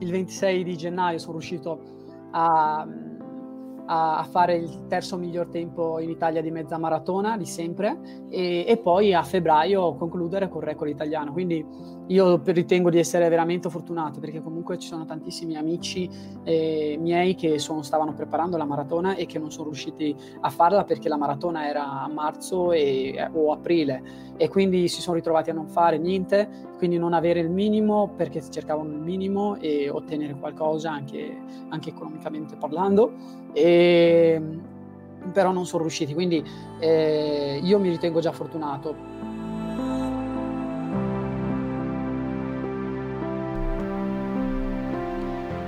il 26 di gennaio sono riuscito a fare il terzo miglior tempo in Italia di mezza maratona di sempre, e poi a febbraio concludere col record italiano. Quindi io ritengo di essere veramente fortunato, perché comunque ci sono tantissimi amici miei che stavano preparando la maratona e che non sono riusciti a farla, perché la maratona era a marzo o aprile, e quindi si sono ritrovati a non fare niente, quindi non avere il minimo, perché cercavano il minimo e ottenere qualcosa anche economicamente parlando, però non sono riusciti. Quindi io mi ritengo già fortunato.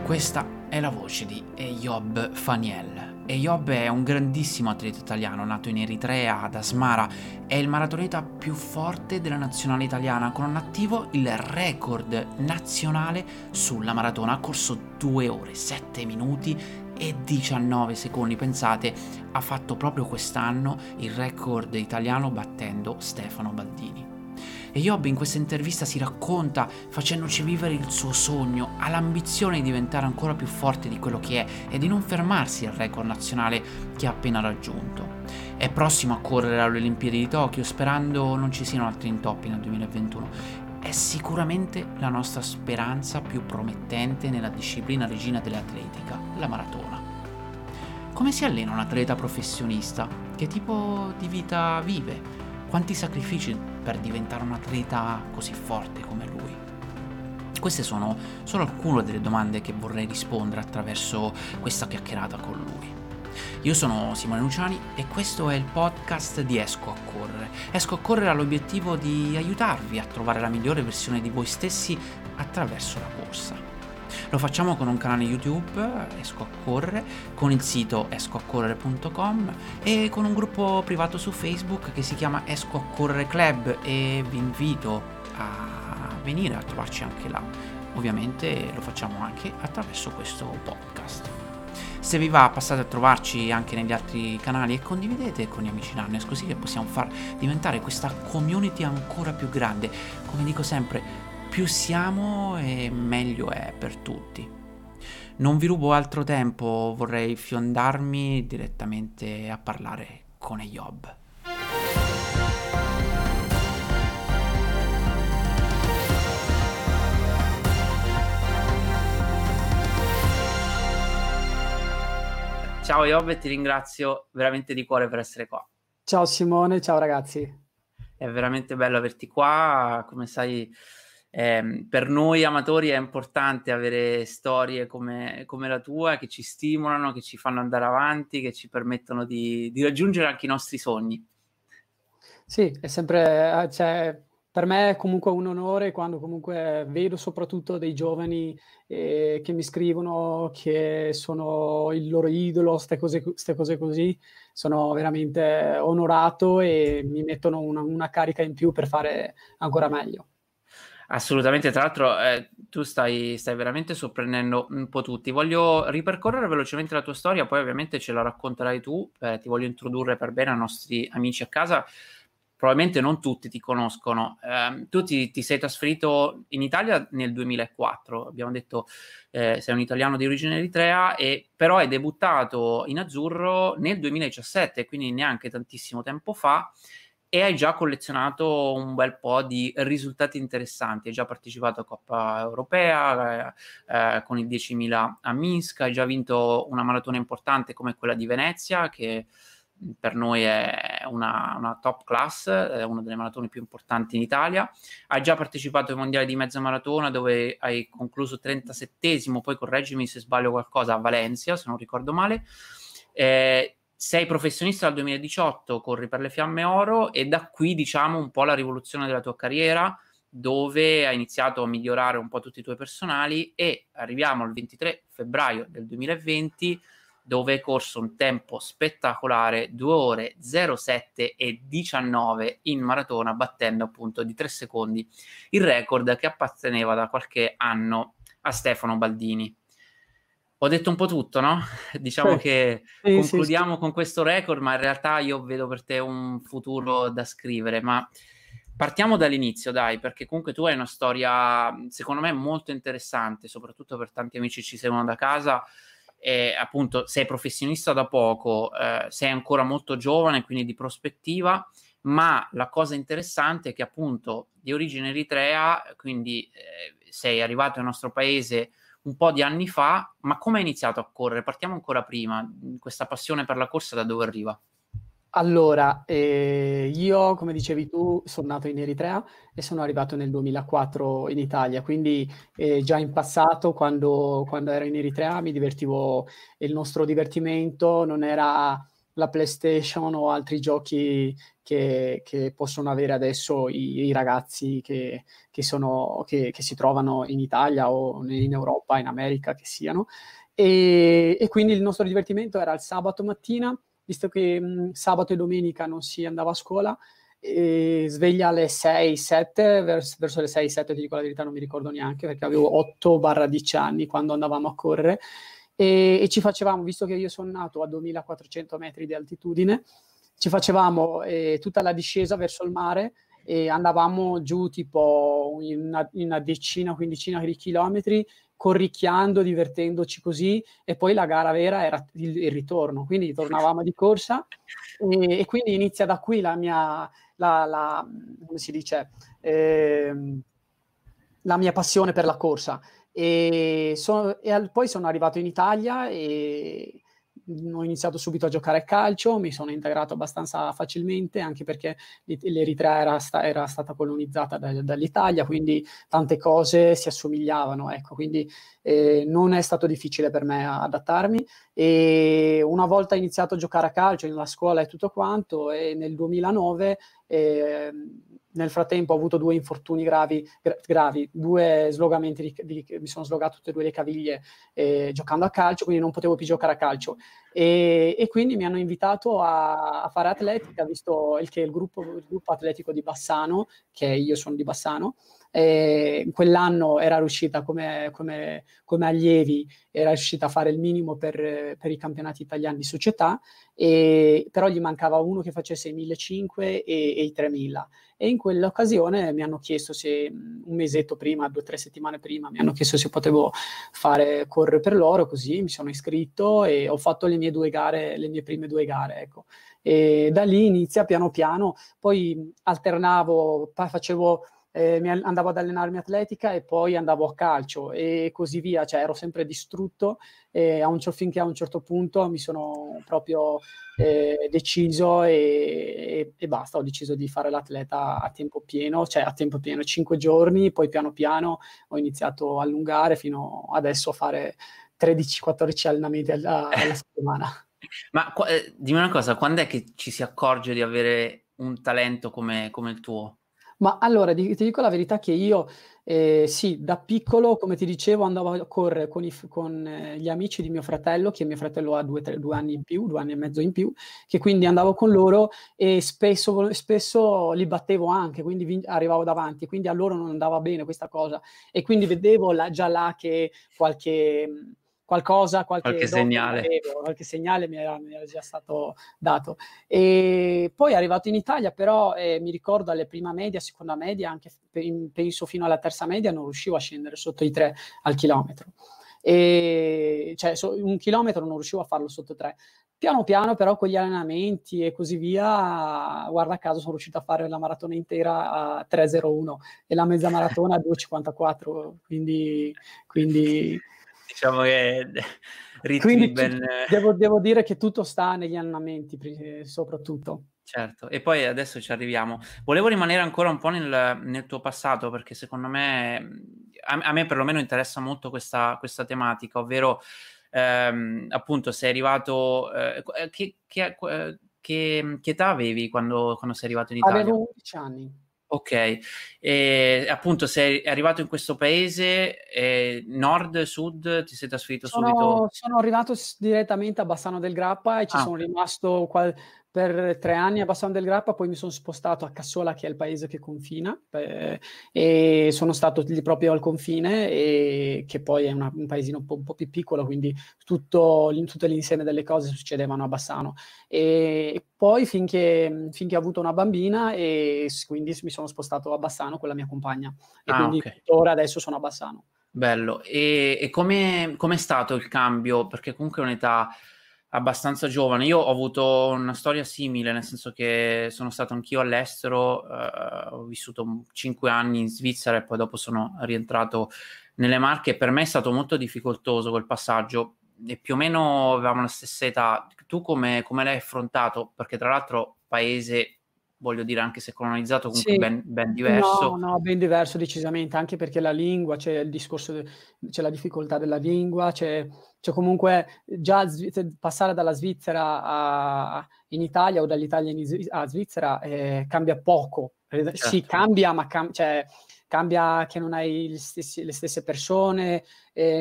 Questa è la voce di Eyob Faniel. Eyob è un grandissimo atleta italiano, nato in Eritrea, ad Asmara. È il maratoneta più forte della nazionale italiana, con un attivo il record nazionale sulla maratona. Ha corso 2 ore, 7 minuti e 19 secondi. Pensate, ha fatto proprio quest'anno il record italiano battendo Stefano Baldini. Eyob in questa intervista si racconta facendoci vivere il suo sogno, ha l'ambizione di diventare ancora più forte di quello che è e di non fermarsi al record nazionale che ha appena raggiunto. È prossimo a correre alle Olimpiadi di Tokyo, sperando non ci siano altri intoppi nel 2021. È sicuramente la nostra speranza più promettente nella disciplina regina dell'atletica, la maratona. Come si allena un atleta professionista? Che tipo di vita vive? Quanti sacrifici per diventare un atleta così forte come lui? Queste sono solo alcune delle domande che vorrei rispondere attraverso questa chiacchierata con lui. Io sono Simone Luciani e questo è il podcast di Esco a Correre. Esco a Correre ha l'obiettivo di aiutarvi a trovare la migliore versione di voi stessi attraverso la corsa. Lo facciamo con un canale YouTube, Esco a Correre, con il sito escoaccorrere.com e con un gruppo privato su Facebook che si chiama Esco a Correre Club, e vi invito a venire a trovarci anche là. Ovviamente lo facciamo anche attraverso questo podcast. Se vi va, passate a trovarci anche negli altri canali e condividete con gli amici runners, così che possiamo far diventare questa community ancora più grande. Come dico sempre, più siamo e meglio è per tutti. Non vi rubo altro tempo, vorrei fiondarmi direttamente a parlare con Eyob. Ciao Eyob, e ti ringrazio veramente di cuore per essere qua. Ciao Simone, ciao ragazzi. È veramente bello averti qua, come sai. Per noi amatori è importante avere storie come la tua, che ci stimolano, che ci fanno andare avanti, che ci permettono di raggiungere anche i nostri sogni. Sì, è sempre, cioè, per me è comunque un onore quando comunque vedo soprattutto dei giovani che mi scrivono che sono il loro idolo, queste cose così. Sono veramente onorato e mi mettono una carica in più per fare ancora meglio. Assolutamente, tra l'altro tu stai veramente sorprendendo un po' tutti. Voglio ripercorrere velocemente la tua storia, poi ovviamente ce la racconterai tu, ti voglio introdurre per bene ai nostri amici a casa, probabilmente non tutti ti conoscono. Tu ti sei trasferito in Italia nel 2004, abbiamo detto sei un italiano di origine eritrea, e però hai debuttato in azzurro nel 2017, quindi neanche tantissimo tempo fa. E hai già collezionato un bel po' di risultati interessanti, hai già partecipato a Coppa Europea con il 10.000 a Minsk, hai già vinto una maratona importante come quella di Venezia, che per noi è una top class, è una delle maratone più importanti in Italia. Hai già partecipato ai mondiali di mezza maratona, dove hai concluso 37esimo, poi correggimi se sbaglio qualcosa, a Valencia, se non ricordo male. Sei professionista dal 2018, corri per le Fiamme Oro, e da qui diciamo un po' la rivoluzione della tua carriera, dove hai iniziato a migliorare un po' tutti i tuoi personali, e arriviamo al 23 febbraio del 2020, dove hai corso un tempo spettacolare, 2 ore 07 e 19 in maratona, battendo appunto di 3 secondi il record che apparteneva da qualche anno a Stefano Baldini. Ho detto un po' tutto, no? Diciamo che concludiamo con questo record, ma in realtà io vedo per te un futuro da scrivere. Ma Partiamo dall'inizio, dai, perché comunque tu hai una storia, secondo me, molto interessante, soprattutto per tanti amici che ci seguono da casa. E, appunto, sei professionista da poco, sei ancora molto giovane, quindi di prospettiva, ma la cosa interessante è che, appunto, di origine eritrea, quindi sei arrivato nel nostro paese un po' di anni fa, ma come hai iniziato a correre? Partiamo ancora prima, questa passione per la corsa da dove arriva? Allora, io, come dicevi tu, sono nato in Eritrea e sono arrivato nel 2004 in Italia, quindi già in passato, quando ero in Eritrea, mi divertivo, il nostro divertimento non era la PlayStation o altri giochi che possono avere adesso i ragazzi che si trovano in Italia o in Europa, in America, che siano. E quindi il nostro divertimento era il sabato mattina, visto che sabato e domenica non si andava a scuola, sveglia alle 6-7, verso le 6-7, ti dico la verità, non mi ricordo neanche, perché avevo 8-10 anni quando andavamo a correre, e ci facevamo, visto che io sono nato a 2400 metri di altitudine, ci facevamo tutta la discesa verso il mare, e andavamo giù tipo in una decina, quindicina di chilometri, corricchiando, divertendoci così, e poi la gara vera era il ritorno, quindi tornavamo di corsa, e quindi inizia da qui la mia, come si dice, la mia passione per la corsa. Poi sono arrivato in Italia e ho iniziato subito a giocare a calcio, mi sono integrato abbastanza facilmente, anche perché l'Eritrea era stata colonizzata dall'Italia, quindi tante cose si assomigliavano, ecco, quindi non è stato difficile per me adattarmi, e una volta iniziato a giocare a calcio nella scuola e tutto quanto, e nel 2009 nel frattempo ho avuto 2 infortuni gravi, 2 slogamenti, mi sono slogato tutte e 2 le caviglie giocando a calcio, quindi non potevo più giocare a calcio, e quindi mi hanno invitato a fare atletica, visto che il gruppo atletico di Bassano, che io sono di Bassano, quell'anno era riuscita come allievi, era riuscita a fare il minimo per i campionati italiani di società, però gli mancava uno che facesse i 1.500 e i 3.000, e in quell'occasione mi hanno chiesto se un mesetto prima, 2 o 3 settimane prima, mi hanno chiesto se potevo correre per loro, così mi sono iscritto e ho fatto le mie prime due gare, ecco. E da lì inizia piano piano, poi alternavo, facevo andavo ad allenarmi atletica e poi andavo a calcio e così via, cioè ero sempre distrutto, finché a un certo punto mi sono proprio deciso e basta, ho deciso di fare l'atleta a tempo pieno, 5 giorni, poi piano piano ho iniziato a allungare fino adesso a fare 13-14 allenamenti alla settimana. Ma dimmi una cosa, quando è che ci si accorge di avere un talento come il tuo? Ma allora, ti dico la verità che io, sì, da piccolo, come ti dicevo, andavo a correre con gli amici di mio fratello, che mio fratello ha 2 anni in più, 2 anni e mezzo in più, che quindi andavo con loro e spesso li battevo anche, quindi arrivavo davanti, quindi a loro non andava bene questa cosa, e quindi vedevo già là che qualche segnale. Qualche segnale mi era già stato dato. E poi arrivato in Italia, però mi ricordo alle prima media, seconda media, anche penso fino alla terza media, non riuscivo a scendere sotto i 3 al chilometro. E, cioè, un chilometro non riuscivo a farlo sotto 3. Piano piano, però, con gli allenamenti e così via, guarda caso, sono riuscito a fare la maratona intera a 3:01 e la mezza maratona a 2:54. Quindi diciamo che quindi ben... devo dire che tutto sta negli allenamenti soprattutto. Certo, e poi adesso ci arriviamo. Volevo rimanere ancora un po' nel tuo passato, perché secondo me, a me perlomeno interessa molto questa tematica, ovvero appunto sei arrivato... che età avevi quando sei arrivato in Italia? Avevo 11 anni. Ok, e appunto sei arrivato in questo paese, nord, sud, ti sei trasferito subito? Sono arrivato direttamente a Bassano del Grappa e ci sono rimasto per 3 anni a Bassano del Grappa, poi mi sono spostato a Cassola, che è il paese che confina, e sono stato lì proprio al confine, e che poi è un paesino un po' più piccolo, quindi tutto l'insieme delle cose succedevano a Bassano. E poi finché ho avuto una bambina, e quindi mi sono spostato a Bassano con la mia compagna, e quindi okay. Ora adesso sono a Bassano. Bello. E com'è stato il cambio? Perché comunque è un'età abbastanza giovane. Io ho avuto una storia simile, nel senso che sono stato anch'io all'estero, ho vissuto 5 anni in Svizzera e poi dopo sono rientrato nelle Marche. Per me è stato molto difficoltoso quel passaggio, e più o meno avevamo la stessa età. Tu come l'hai affrontato? Perché tra l'altro paese, voglio dire, anche se colonizzato, comunque sì, ben diverso. No, ben diverso decisamente, anche perché la lingua, c'è il discorso, c'è la difficoltà della lingua, c'è comunque già passare dalla Svizzera in Italia o dall'Italia a Svizzera cambia poco. Certo. Sì, cambia, ma cambia che non hai le stesse persone,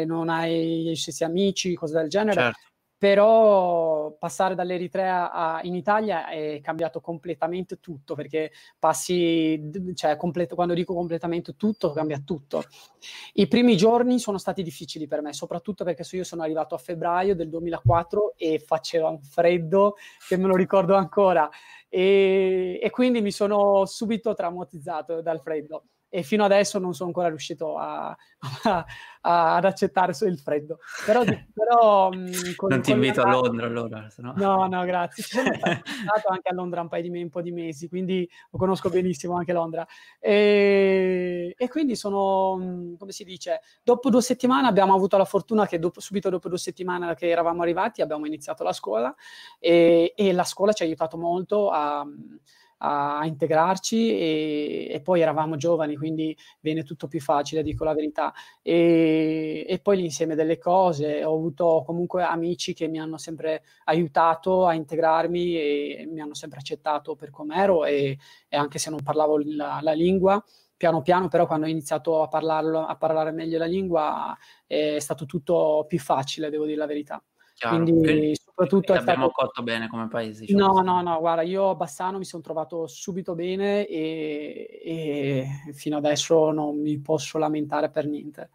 non hai gli stessi amici, cose del genere. Certo. Però passare dall'Eritrea in Italia è cambiato completamente tutto, perché quando dico completamente tutto, cambia tutto. I primi giorni sono stati difficili per me, soprattutto perché io sono arrivato a febbraio del 2004 e faceva un freddo che me lo ricordo ancora, e quindi mi sono subito traumatizzato dal freddo, e fino adesso non sono ancora riuscito ad accettare il freddo, però non ti invito a Londra, allora, sennò... no grazie, ci sono stato anche a Londra un po' di mesi, quindi lo conosco benissimo anche Londra, e quindi sono, come si dice, dopo 2 settimane abbiamo avuto la fortuna che subito dopo 2 settimane che eravamo arrivati abbiamo iniziato la scuola, e la scuola ci ha aiutato molto a integrarci, e poi eravamo giovani, quindi viene tutto più facile, dico la verità, e poi l'insieme delle cose. Ho avuto comunque amici che mi hanno sempre aiutato a integrarmi, e mi hanno sempre accettato per com'ero, e anche se non parlavo la lingua, piano piano però quando ho iniziato a parlare meglio la lingua è stato tutto più facile, devo dire la verità. Chiaro, quindi soprattutto abbiamo cotto bene come paese, diciamo. No, guarda, io a Bassano mi sono trovato subito bene, e fino adesso non mi posso lamentare per niente.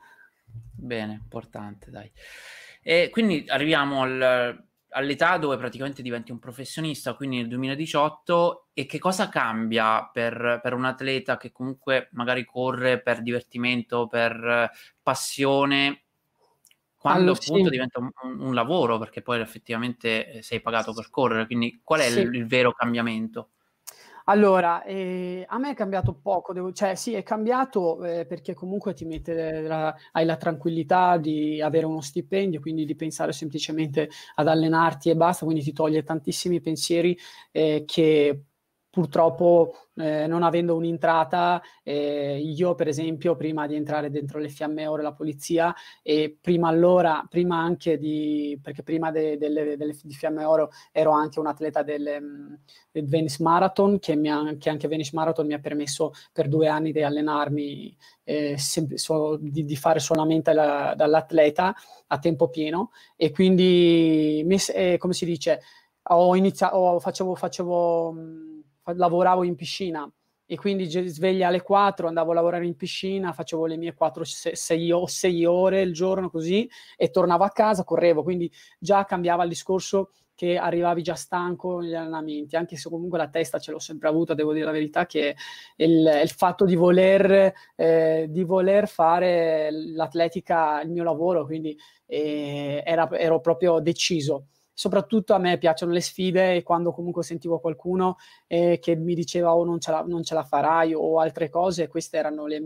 Bene, importante, dai. E quindi arriviamo all'età dove praticamente diventi un professionista, quindi nel 2018, e che cosa cambia per un atleta che comunque magari corre per divertimento, per passione, quando appunto diventa un lavoro, perché poi effettivamente sei pagato per correre, quindi qual è il vero cambiamento? Allora, a me è cambiato poco, è cambiato, perché comunque ti mette hai la tranquillità di avere uno stipendio, quindi di pensare semplicemente ad allenarti e basta, quindi ti toglie tantissimi pensieri che... Purtroppo non avendo un'entrata, io per esempio prima di entrare dentro le Fiamme Oro, la polizia, e prima delle Fiamme Oro ero anche un atleta del Venice Marathon, che anche Venice Marathon mi ha permesso per 2 anni di allenarmi, di fare solamente dall'atleta a tempo pieno, e quindi come si dice, lavoravo in piscina, e quindi sveglia alle 4, andavo a lavorare in piscina, facevo le mie 6 ore il giorno così, e tornavo a casa, correvo, quindi già cambiava il discorso che arrivavi già stanco negli allenamenti, anche se comunque la testa ce l'ho sempre avuta, devo dire la verità, che il fatto di voler fare l'atletica il mio lavoro, quindi ero proprio deciso. Soprattutto a me piacciono le sfide, e quando comunque sentivo qualcuno che mi diceva non ce la farai o altre cose, queste erano il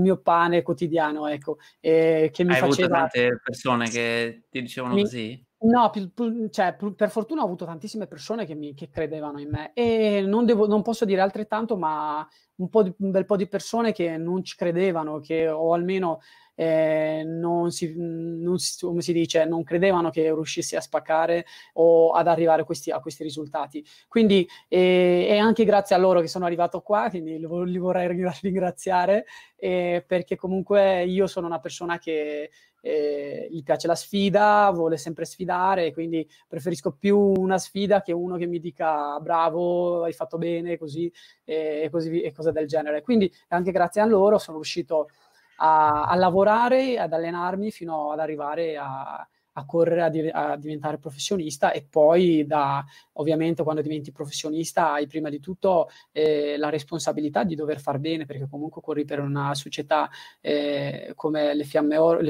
mio pane quotidiano, ecco, che mi faceva... Hai avuto tante persone che ti dicevano così? No, per fortuna ho avuto tantissime persone che credevano in me, e non posso dire altrettanto, ma un bel po' di persone che non ci credevano, o almeno come si dice, non credevano che riuscissi a spaccare o ad arrivare a questi risultati. Quindi è anche grazie a loro che sono arrivato qua, quindi li vorrei ringraziare, perché comunque io sono una persona che gli piace la sfida, vuole sempre sfidare, quindi preferisco più una sfida che uno che mi dica bravo, hai fatto bene, così e cose del genere. Quindi anche grazie a loro sono riuscito a lavorare, ad allenarmi fino ad arrivare a correre, a diventare professionista, e poi ovviamente quando diventi professionista hai prima di tutto la responsabilità di dover far bene, perché comunque corri per una società come le Fiamme Oro,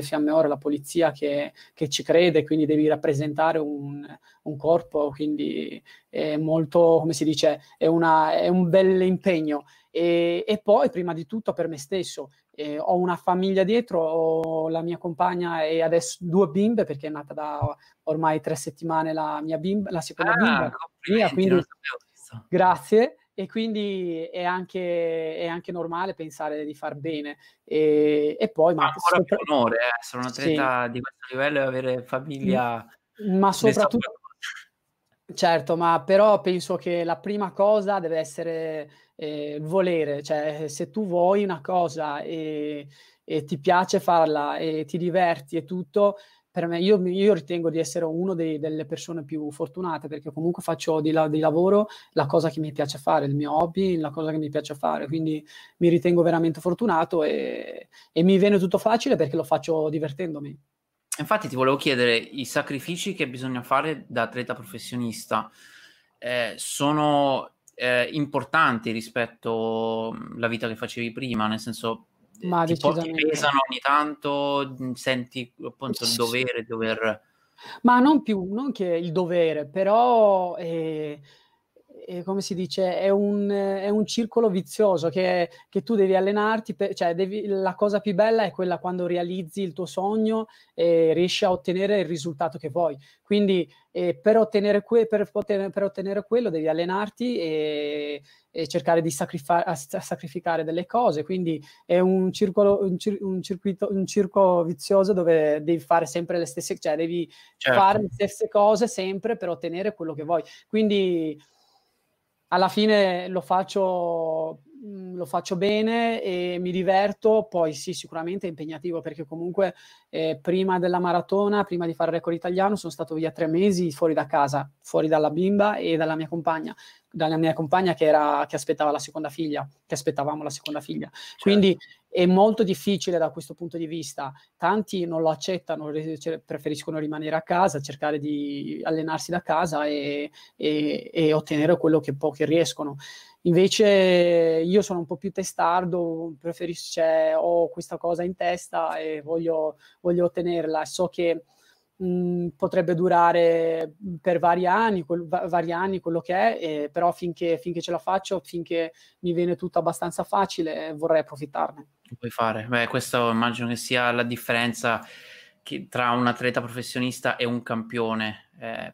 la polizia che ci crede, quindi devi rappresentare un corpo, quindi è molto, come si dice, è un bel impegno. E poi prima di tutto per me stesso, ho una famiglia dietro, ho la mia compagna e adesso 2 bimbe, perché è nata da ormai 3 settimane la mia bimba, la seconda bimba mia, quindi grazie. E quindi è anche normale pensare di far bene, e poi ma ancora più onore, essere un atleta di questo livello e avere famiglia, ma soprattutto certo, ma però penso che la prima cosa deve essere volere, cioè se tu vuoi una cosa e ti piace farla e ti diverti e tutto, per me, io ritengo di essere uno delle persone più fortunate, perché comunque faccio di lavoro la cosa che mi piace fare, il mio hobby, la cosa che mi piace fare, quindi mi ritengo veramente fortunato e mi viene tutto facile perché lo faccio divertendomi. Infatti ti volevo chiedere, i sacrifici che bisogna fare da atleta professionista sono importanti rispetto alla vita che facevi prima, nel senso ti pesano ogni tanto, senti appunto il dovere di dover... Ma non che il dovere, però... come si dice, è un circolo vizioso che tu devi allenarti, la cosa più bella è quella quando realizzi il tuo sogno e riesci a ottenere il risultato che vuoi, quindi per ottenere quello devi allenarti e cercare di sacrificare delle cose, quindi è un circolo vizioso dove devi fare sempre le stesse, cioè devi fare le stesse cose sempre per ottenere quello che vuoi, quindi alla fine lo faccio bene e mi diverto, poi sì, sicuramente è impegnativo, perché comunque prima della maratona, prima di fare il record italiano, sono stato via 3 mesi fuori da casa, fuori dalla bimba e dalla mia compagna che aspettava la seconda figlia, che aspettavamo la seconda figlia. Certo. Quindi è molto difficile da questo punto di vista, tanti non lo accettano, preferiscono rimanere a casa, cercare di allenarsi da casa e ottenere quello che riescono. Invece io sono un po' più testardo, ho questa cosa in testa e voglio ottenerla. So che potrebbe durare per vari anni quello che è, però finché ce la faccio, finché mi viene tutto abbastanza facile, vorrei approfittarne. Puoi fare. Beh, questo immagino che sia la differenza tra un atleta professionista e un campione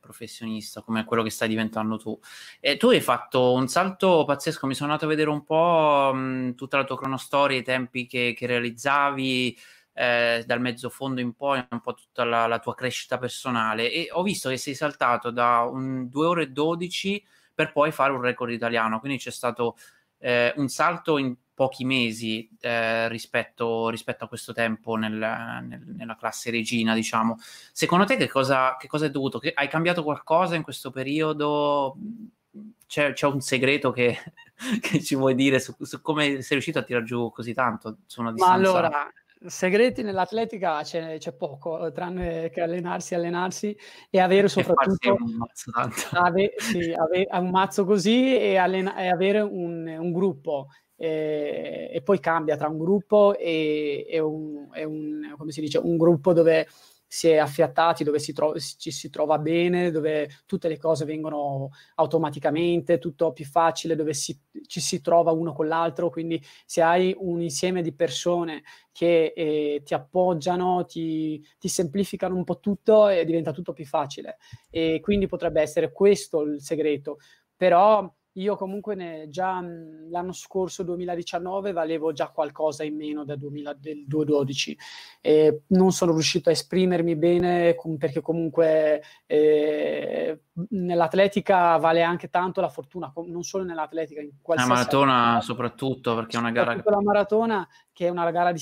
professionista, come quello che stai diventando tu. E tu hai fatto un salto pazzesco, mi sono andato a vedere un po' tutta la tua cronostoria, i tempi che realizzavi, dal mezzo fondo in poi, un po' tutta la tua crescita personale, e ho visto che sei saltato da 2 ore e 12 per poi fare un record italiano, quindi c'è stato un salto in pochi mesi rispetto a questo tempo nella classe regina, diciamo. Secondo te che cosa è dovuto? Hai cambiato qualcosa in questo periodo? C'è un segreto che ci vuoi dire su come sei riuscito a tirar giù così tanto su una distanza? Ma allora, segreti nell'atletica c'è poco, tranne che allenarsi e avere soprattutto un mazzo, un mazzo così, e avere un gruppo, e poi cambia tra un gruppo e un come si dice, un gruppo dove si è affiattati, dove ci si trova bene, dove tutte le cose vengono automaticamente, tutto più facile, dove ci si trova uno con l'altro, quindi se hai un insieme di persone che ti appoggiano, ti semplificano un po' tutto, e diventa tutto più facile, e quindi potrebbe essere questo il segreto. Però Io comunque già l'anno scorso, 2019, valevo già qualcosa in meno del 2012. Non sono riuscito a esprimermi bene perché comunque nell'atletica vale anche tanto la fortuna, non solo nell'atletica. In qualsiasi maratona soprattutto, perché è una gara... La maratona, che è una gara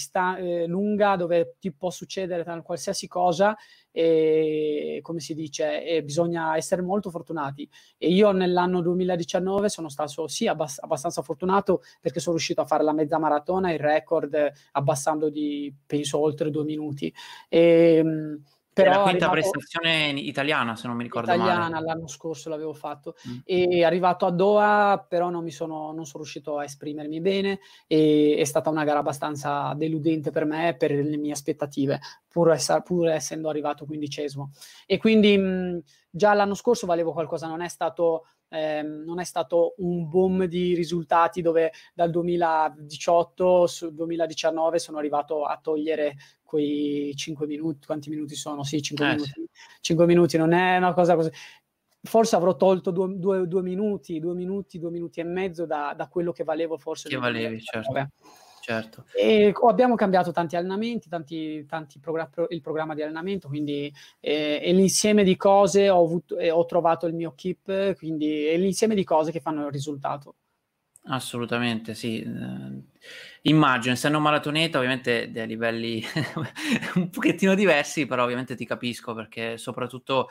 lunga dove ti può succedere qualsiasi cosa e, come si dice, bisogna essere molto fortunati. E io nell'anno 2019 sono stato sì abbastanza fortunato, perché sono riuscito a fare la mezza maratona, il record, abbassando di penso oltre 2 minuti. Però è la quinta prestazione italiana, se non mi ricordo male. L'anno scorso l'avevo fatto. E arrivato a Doha, però non sono riuscito a esprimermi bene, e è stata una gara abbastanza deludente per me, per le mie aspettative, pur essendo arrivato 15esimo. E quindi già l'anno scorso valevo qualcosa, non è stato un boom di risultati, dove dal 2018 sul 2019 sono arrivato a togliere quei 5 minuti, quanti minuti sono? Sì, 5 minuti. Sì. 5 minuti non è una cosa così. Forse avrò tolto 2 minuti e mezzo da quello che valevo, forse. Che valevi, certo. E abbiamo cambiato tanti allenamenti, il programma di allenamento, quindi l'insieme di cose ho trovato il mio keep, quindi è l'insieme di cose che fanno il risultato. Assolutamente, sì. Immagino, essendo maratoneta, ovviamente dei livelli un pochettino diversi, però ovviamente ti capisco, perché soprattutto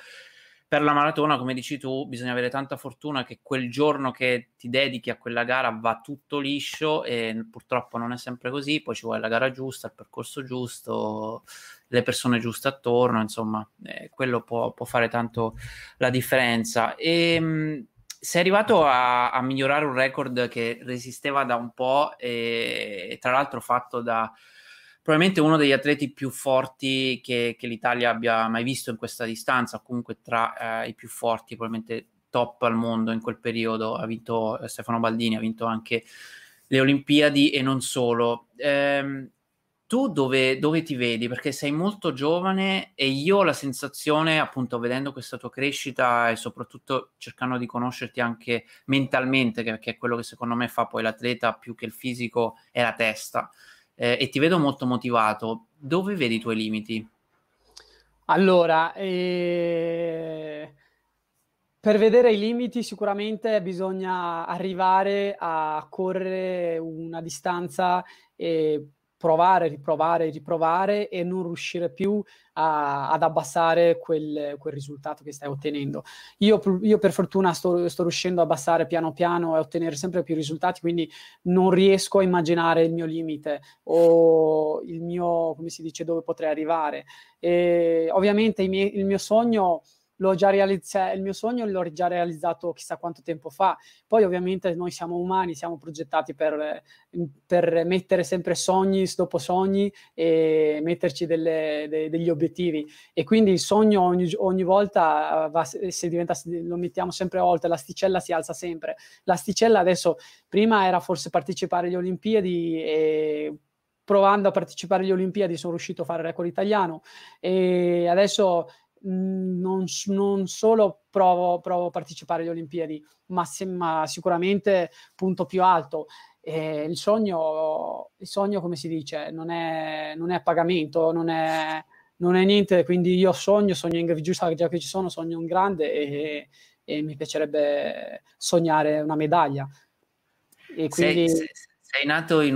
per la maratona, come dici tu, bisogna avere tanta fortuna che quel giorno che ti dedichi a quella gara va tutto liscio, e purtroppo non è sempre così. Poi ci vuole la gara giusta, il percorso giusto, le persone giuste attorno, insomma, quello può fare tanto la differenza. Sei arrivato a migliorare un record che resisteva da un po', e tra l'altro fatto da probabilmente uno degli atleti più forti che l'Italia abbia mai visto in questa distanza, comunque tra i più forti, probabilmente top al mondo in quel periodo. Ha vinto Stefano Baldini, ha vinto anche le Olimpiadi e non solo. Tu dove ti vedi? Perché sei molto giovane, e io ho la sensazione, appunto, vedendo questa tua crescita e soprattutto cercando di conoscerti anche mentalmente, che è quello che secondo me fa poi l'atleta più che il fisico, è la testa. E ti vedo molto motivato. Dove vedi i tuoi limiti? Allora, per vedere i limiti sicuramente bisogna arrivare a correre una distanza e provare, riprovare e non riuscire più ad abbassare quel risultato che stai ottenendo. Io per fortuna sto riuscendo a abbassare piano piano e ottenere sempre più risultati, quindi non riesco a immaginare il mio limite o il mio, come si dice, dove potrei arrivare. E ovviamente il mio sogno l'ho già realizzato chissà quanto tempo fa. Poi ovviamente noi siamo umani, siamo progettati per mettere sempre sogni dopo sogni e metterci degli obiettivi, e quindi il sogno ogni volta lo mettiamo sempre oltre, l'asticella si alza sempre. L'asticella adesso, prima era forse partecipare alle Olimpiadi, e provando a partecipare alle Olimpiadi sono riuscito a fare il record italiano, e adesso non solo provo a partecipare alle Olimpiadi, ma sicuramente punto più alto. Il sogno, come si dice, non è a pagamento, non è niente. Quindi io sogno in giusto, già che ci sono, sogno in grande, e mi piacerebbe sognare una medaglia. E quindi... sei nato in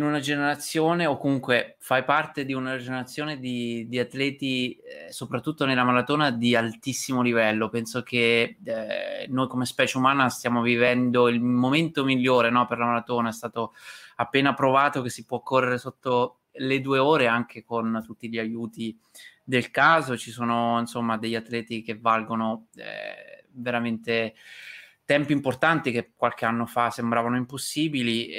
una generazione, o comunque fai parte di una generazione di atleti, soprattutto nella maratona, di altissimo livello. Penso che noi come specie umana stiamo vivendo il momento migliore, no, per la maratona. È stato appena provato che si può correre sotto le 2 ore, anche con tutti gli aiuti del caso. Ci sono, insomma, degli atleti che valgono veramente tempi importanti che qualche anno fa sembravano impossibili,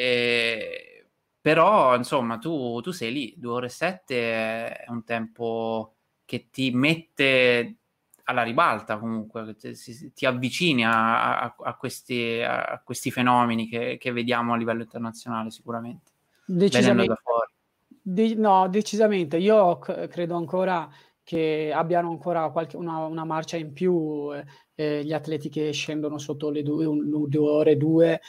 Però, insomma, tu sei lì. 2 ore e 7 è un tempo che ti mette alla ribalta, comunque, che ti avvicini a questi fenomeni che vediamo a livello internazionale, sicuramente. Decisamente. No, decisamente. Io credo ancora che abbiano ancora una marcia in più, gli atleti che scendono sotto le 2 ore 2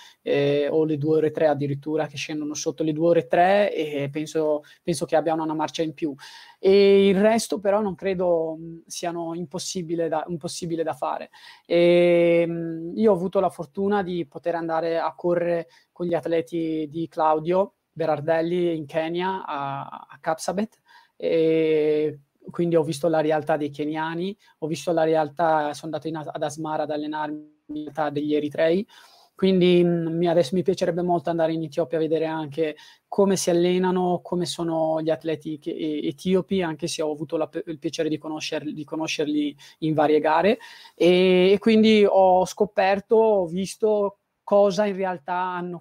o le 2 ore 3 addirittura, che scendono sotto le 2 ore 3, e penso che abbiano una marcia in più, e il resto però non credo siano impossibile da fare. E io ho avuto la fortuna di poter andare a correre con gli atleti di Claudio Berardelli in Kenya, a Kapsabet, e quindi ho visto la realtà dei keniani, ho visto la realtà, sono andato ad Asmara ad allenarmi, la realtà degli eritrei, quindi adesso mi piacerebbe molto andare in Etiopia a vedere anche come si allenano, come sono gli atleti etiopi, anche se ho avuto il piacere di conoscerli in varie gare, e quindi ho scoperto, ho visto cosa in realtà hanno,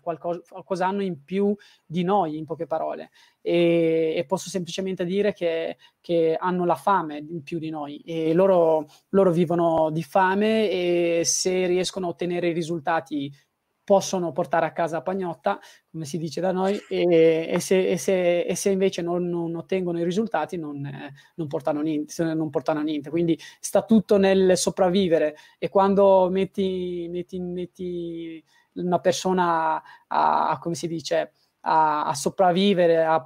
cosa hanno in più di noi, in poche parole, e posso semplicemente dire che hanno la fame in più di noi, e loro vivono di fame, e se riescono a ottenere i risultati possono portare a casa pagnotta, come si dice da noi, e se invece non ottengono i risultati non portano niente. Quindi sta tutto nel sopravvivere, e quando metti una persona a sopravvivere, a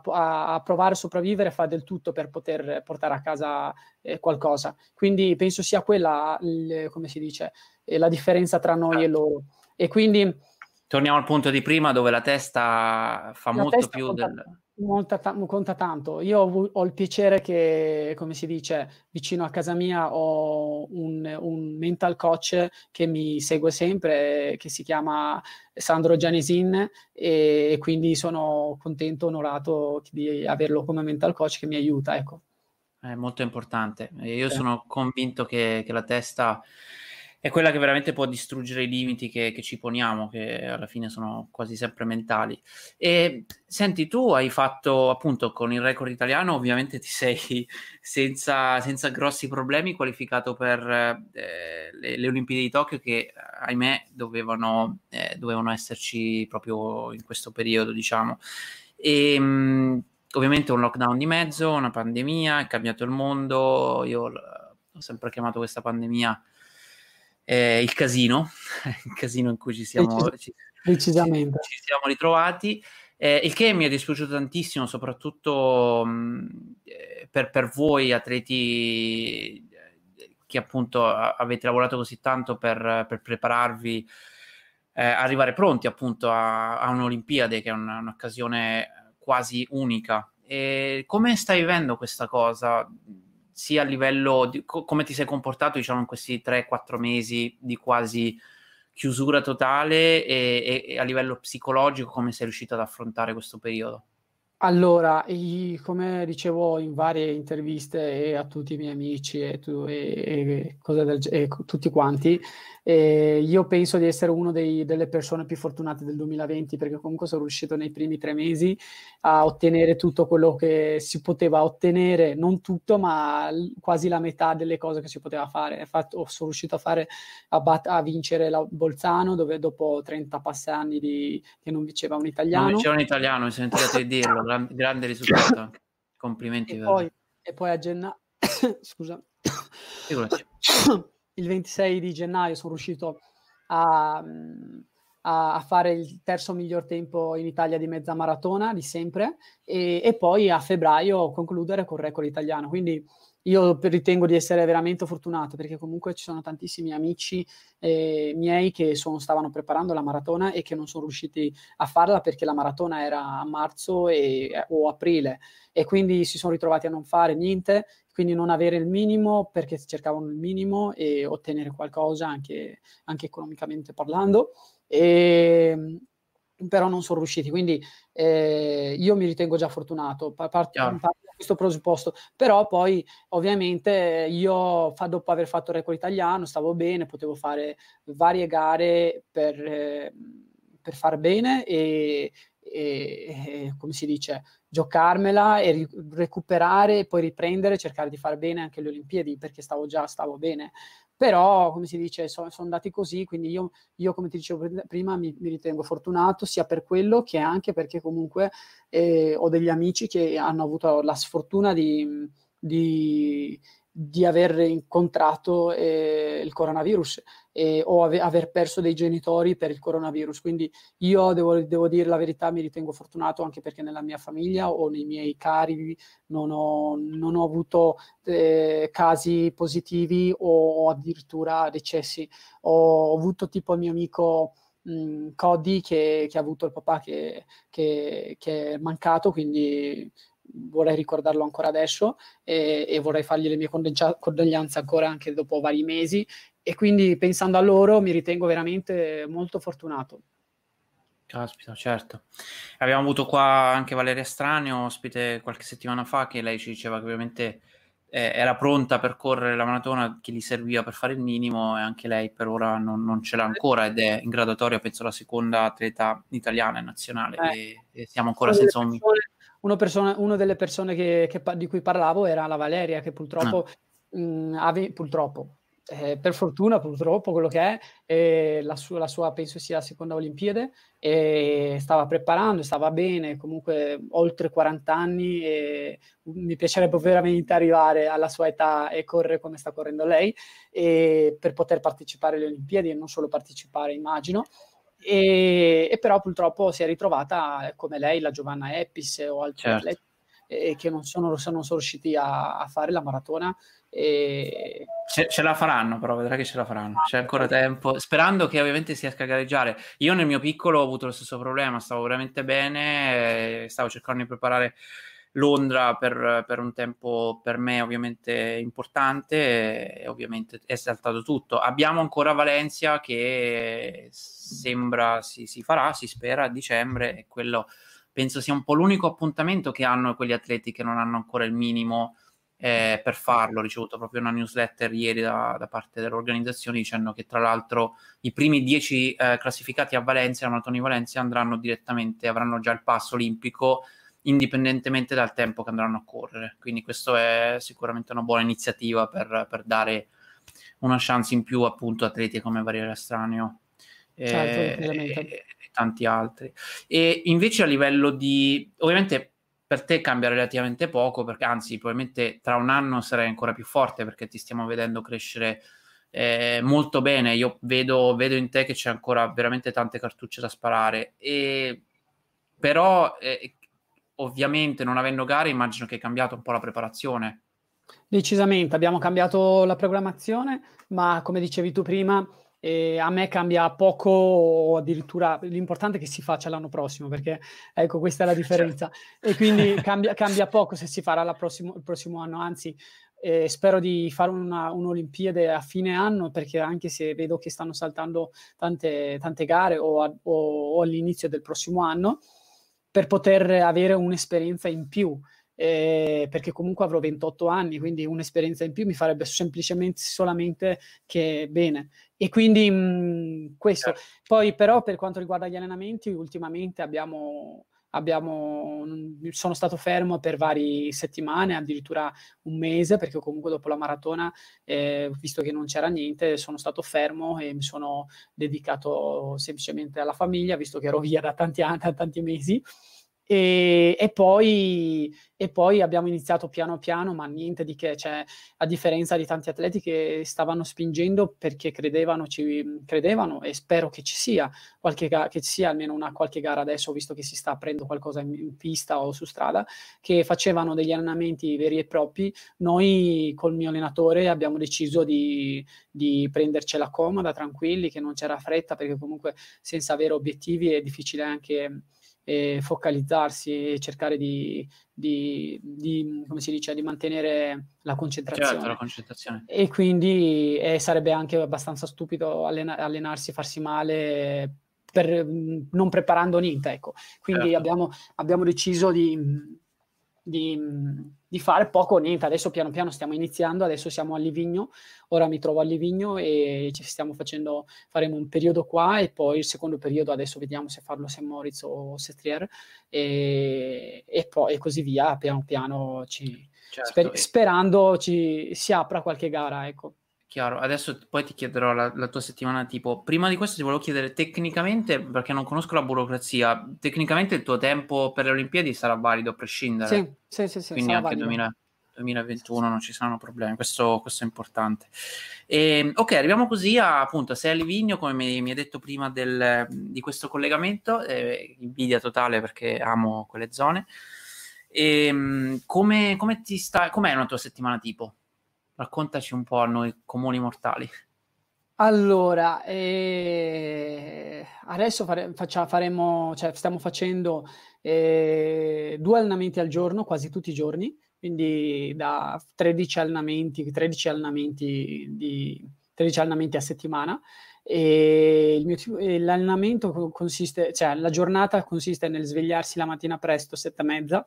provare a sopravvivere, fa del tutto per poter portare a casa qualcosa. Quindi penso sia quella, la differenza tra noi e loro. E quindi torniamo al punto di prima, dove la testa fa molto più del... Conta tanto. Io ho il piacere che, vicino a casa mia ho un mental coach che mi segue sempre, che si chiama Sandro Gianesin, e quindi sono contento, onorato di averlo come mental coach che mi aiuta, ecco. È molto importante. Io sono convinto che la testa è quella che veramente può distruggere i limiti che ci poniamo, che alla fine sono quasi sempre mentali. E senti, tu hai fatto appunto con il record italiano, ovviamente ti sei senza grossi problemi qualificato per le Olimpiadi di Tokyo, che ahimè dovevano esserci proprio in questo periodo, diciamo. E ovviamente un lockdown di mezzo, una pandemia, è cambiato il mondo. Io ho sempre chiamato questa pandemia il casino in cui ci siamo ritrovati, il che mi è dispiaciuto tantissimo, soprattutto per voi atleti che appunto avete lavorato così tanto per prepararvi, arrivare pronti appunto a un'Olimpiade, che è un'occasione quasi unica. E come stai vivendo questa cosa? Sia a livello di come ti sei comportato, diciamo, in questi 3-4 mesi di quasi chiusura totale, e a livello psicologico come sei riuscito ad affrontare questo periodo? Allora, come dicevo in varie interviste e a tutti i miei amici e tutti quanti, io penso di essere uno delle persone più fortunate del 2020, perché comunque sono riuscito nei primi 3 mesi a ottenere tutto quello che si poteva ottenere, non tutto, ma quasi la metà delle cose che si poteva fare. Infatti, sono riuscito a vincere la Bolzano, dove dopo 30 passi anni che non vinceva un italiano. Non vinceva un italiano, mi sono tentato di dirlo. Grande risultato, anche. Complimenti. E poi a gennaio scusa, il 26 di gennaio sono riuscito a fare il terzo miglior tempo in Italia di mezza maratona di sempre, e poi a febbraio concludere col record italiano. Quindi io ritengo di essere veramente fortunato, perché comunque ci sono tantissimi amici miei che stavano preparando la maratona e che non sono riusciti a farla, perché la maratona era a marzo o aprile, e quindi si sono ritrovati a non fare niente, quindi non avere il minimo, perché cercavano il minimo e ottenere qualcosa anche economicamente parlando, però non sono riusciti. Quindi io mi ritengo già fortunato, parto da questo presupposto. Però poi ovviamente io, dopo aver fatto il record italiano, stavo bene, potevo fare varie gare per far bene e giocarmela e recuperare, poi riprendere, cercare di far bene anche le Olimpiadi, perché stavo bene. Però, sono andati così, quindi io come ti dicevo prima, mi ritengo fortunato, sia per quello che anche perché comunque ho degli amici che hanno avuto la sfortuna di aver incontrato il coronavirus o aver perso dei genitori per il coronavirus. Quindi io devo dire la verità, mi ritengo fortunato, anche perché nella mia famiglia o nei miei cari non ho avuto casi positivi o addirittura decessi. Ho avuto tipo il mio amico Cody che ha avuto il papà che è mancato, quindi vorrei ricordarlo ancora adesso e vorrei fargli le mie condoglianze ancora anche dopo vari mesi, e quindi pensando a loro mi ritengo veramente molto fortunato. Caspita, certo. Abbiamo avuto qua anche Valeria Straneo, ospite qualche settimana fa, che lei ci diceva che ovviamente era pronta per correre la maratona che gli serviva per fare il minimo, e anche lei per ora non ce l'ha ancora ed è in graduatoria, penso, la seconda atleta italiana e nazionale e siamo ancora senza un... Una delle persone di cui parlavo era la Valeria, che per fortuna, quello che è, la sua penso sia la seconda Olimpiade, e stava preparando, stava bene, comunque oltre 40 anni, e mi piacerebbe veramente arrivare alla sua età e correre come sta correndo lei, e per poter partecipare alle Olimpiadi e non solo partecipare, immagino. E però purtroppo si è ritrovata, come lei, la Giovanna Epis o altri atleti che non sono riusciti a fare la maratona. Ce la faranno, però vedrai che ce la faranno, c'è ancora tempo, sperando che ovviamente si riesca a gareggiare. Io nel mio piccolo ho avuto lo stesso problema, stavo veramente bene, stavo cercando di preparare Londra per un tempo per me ovviamente importante, e ovviamente è saltato tutto. Abbiamo ancora Valencia che sembra si farà, si spera a dicembre, e quello penso sia un po' l'unico appuntamento che hanno quegli atleti che non hanno ancora il minimo per farlo. Ho ricevuto proprio una newsletter ieri da parte dell'organizzazione dicendo che tra l'altro i primi 10 classificati a Valencia, la maratona di Valencia, avranno già il passo olimpico, indipendentemente dal tempo che andranno a correre. Quindi questo è sicuramente una buona iniziativa per dare una chance in più appunto a atleti come Valeria Straneo e tanti altri. E invece a livello di... ovviamente per te cambia relativamente poco, perché anzi probabilmente tra un anno sarai ancora più forte, perché ti stiamo vedendo crescere molto bene. Io vedo in te che c'è ancora veramente tante cartucce da sparare, e però... ovviamente non avendo gare immagino che hai cambiato un po' la preparazione. Decisamente, abbiamo cambiato la programmazione, ma come dicevi tu prima, a me cambia poco, o addirittura l'importante è che si faccia l'anno prossimo, perché ecco, questa è la differenza. Certo. E quindi cambia poco se si farà il prossimo anno, anzi spero di fare un'Olimpiade a fine anno, perché anche se vedo che stanno saltando tante gare o all'inizio del prossimo anno, per poter avere un'esperienza in più, perché comunque avrò 28 anni, quindi un'esperienza in più mi farebbe semplicemente solamente che bene. E quindi questo. Poi però per quanto riguarda gli allenamenti, ultimamente sono stato fermo per varie settimane, addirittura un mese, perché comunque dopo la maratona, visto che non c'era niente, sono stato fermo e mi sono dedicato semplicemente alla famiglia, visto che ero via da tanti mesi. E poi abbiamo iniziato piano piano, ma niente di che, cioè, a differenza di tanti atleti che stavano spingendo perché credevano, e spero che ci sia almeno qualche gara adesso, visto che si sta aprendo qualcosa in pista o su strada, che facevano degli allenamenti veri e propri. Noi col mio allenatore abbiamo deciso di prendercela comoda, tranquilli, che non c'era fretta, perché comunque senza avere obiettivi è difficile anche focalizzarsi e cercare di come si dice, di mantenere la concentrazione. Certo, la concentrazione. E quindi sarebbe anche abbastanza stupido allenarsi, farsi male per non preparando niente, ecco. Quindi certo, abbiamo deciso di fare poco o niente. Adesso piano piano stiamo iniziando, adesso siamo a Livigno, ora mi trovo a Livigno e ci stiamo faremo un periodo qua e poi il secondo periodo adesso vediamo se farlo a St. Moritz o se Trier e poi e così via, piano piano sperando si apra qualche gara, ecco. Chiaro, adesso poi ti chiederò la tua settimana tipo. Prima di questo ti volevo chiedere tecnicamente, perché non conosco la burocrazia, tecnicamente il tuo tempo per le Olimpiadi sarà valido a prescindere? Sì, quindi sarà anche valido. 2000. 2021 non ci saranno problemi, questo è importante. E, ok, arriviamo così a, appunto, sei a Livigno, come mi hai detto prima di questo collegamento, invidia totale perché amo quelle zone. E, com'è una tua settimana tipo? Raccontaci un po' a noi comuni mortali. Allora, adesso stiamo facendo 2 allenamenti al giorno, quasi tutti i giorni, quindi da 13 allenamenti a settimana. E l'allenamento consiste, cioè la giornata consiste nel svegliarsi la mattina presto, 7:30,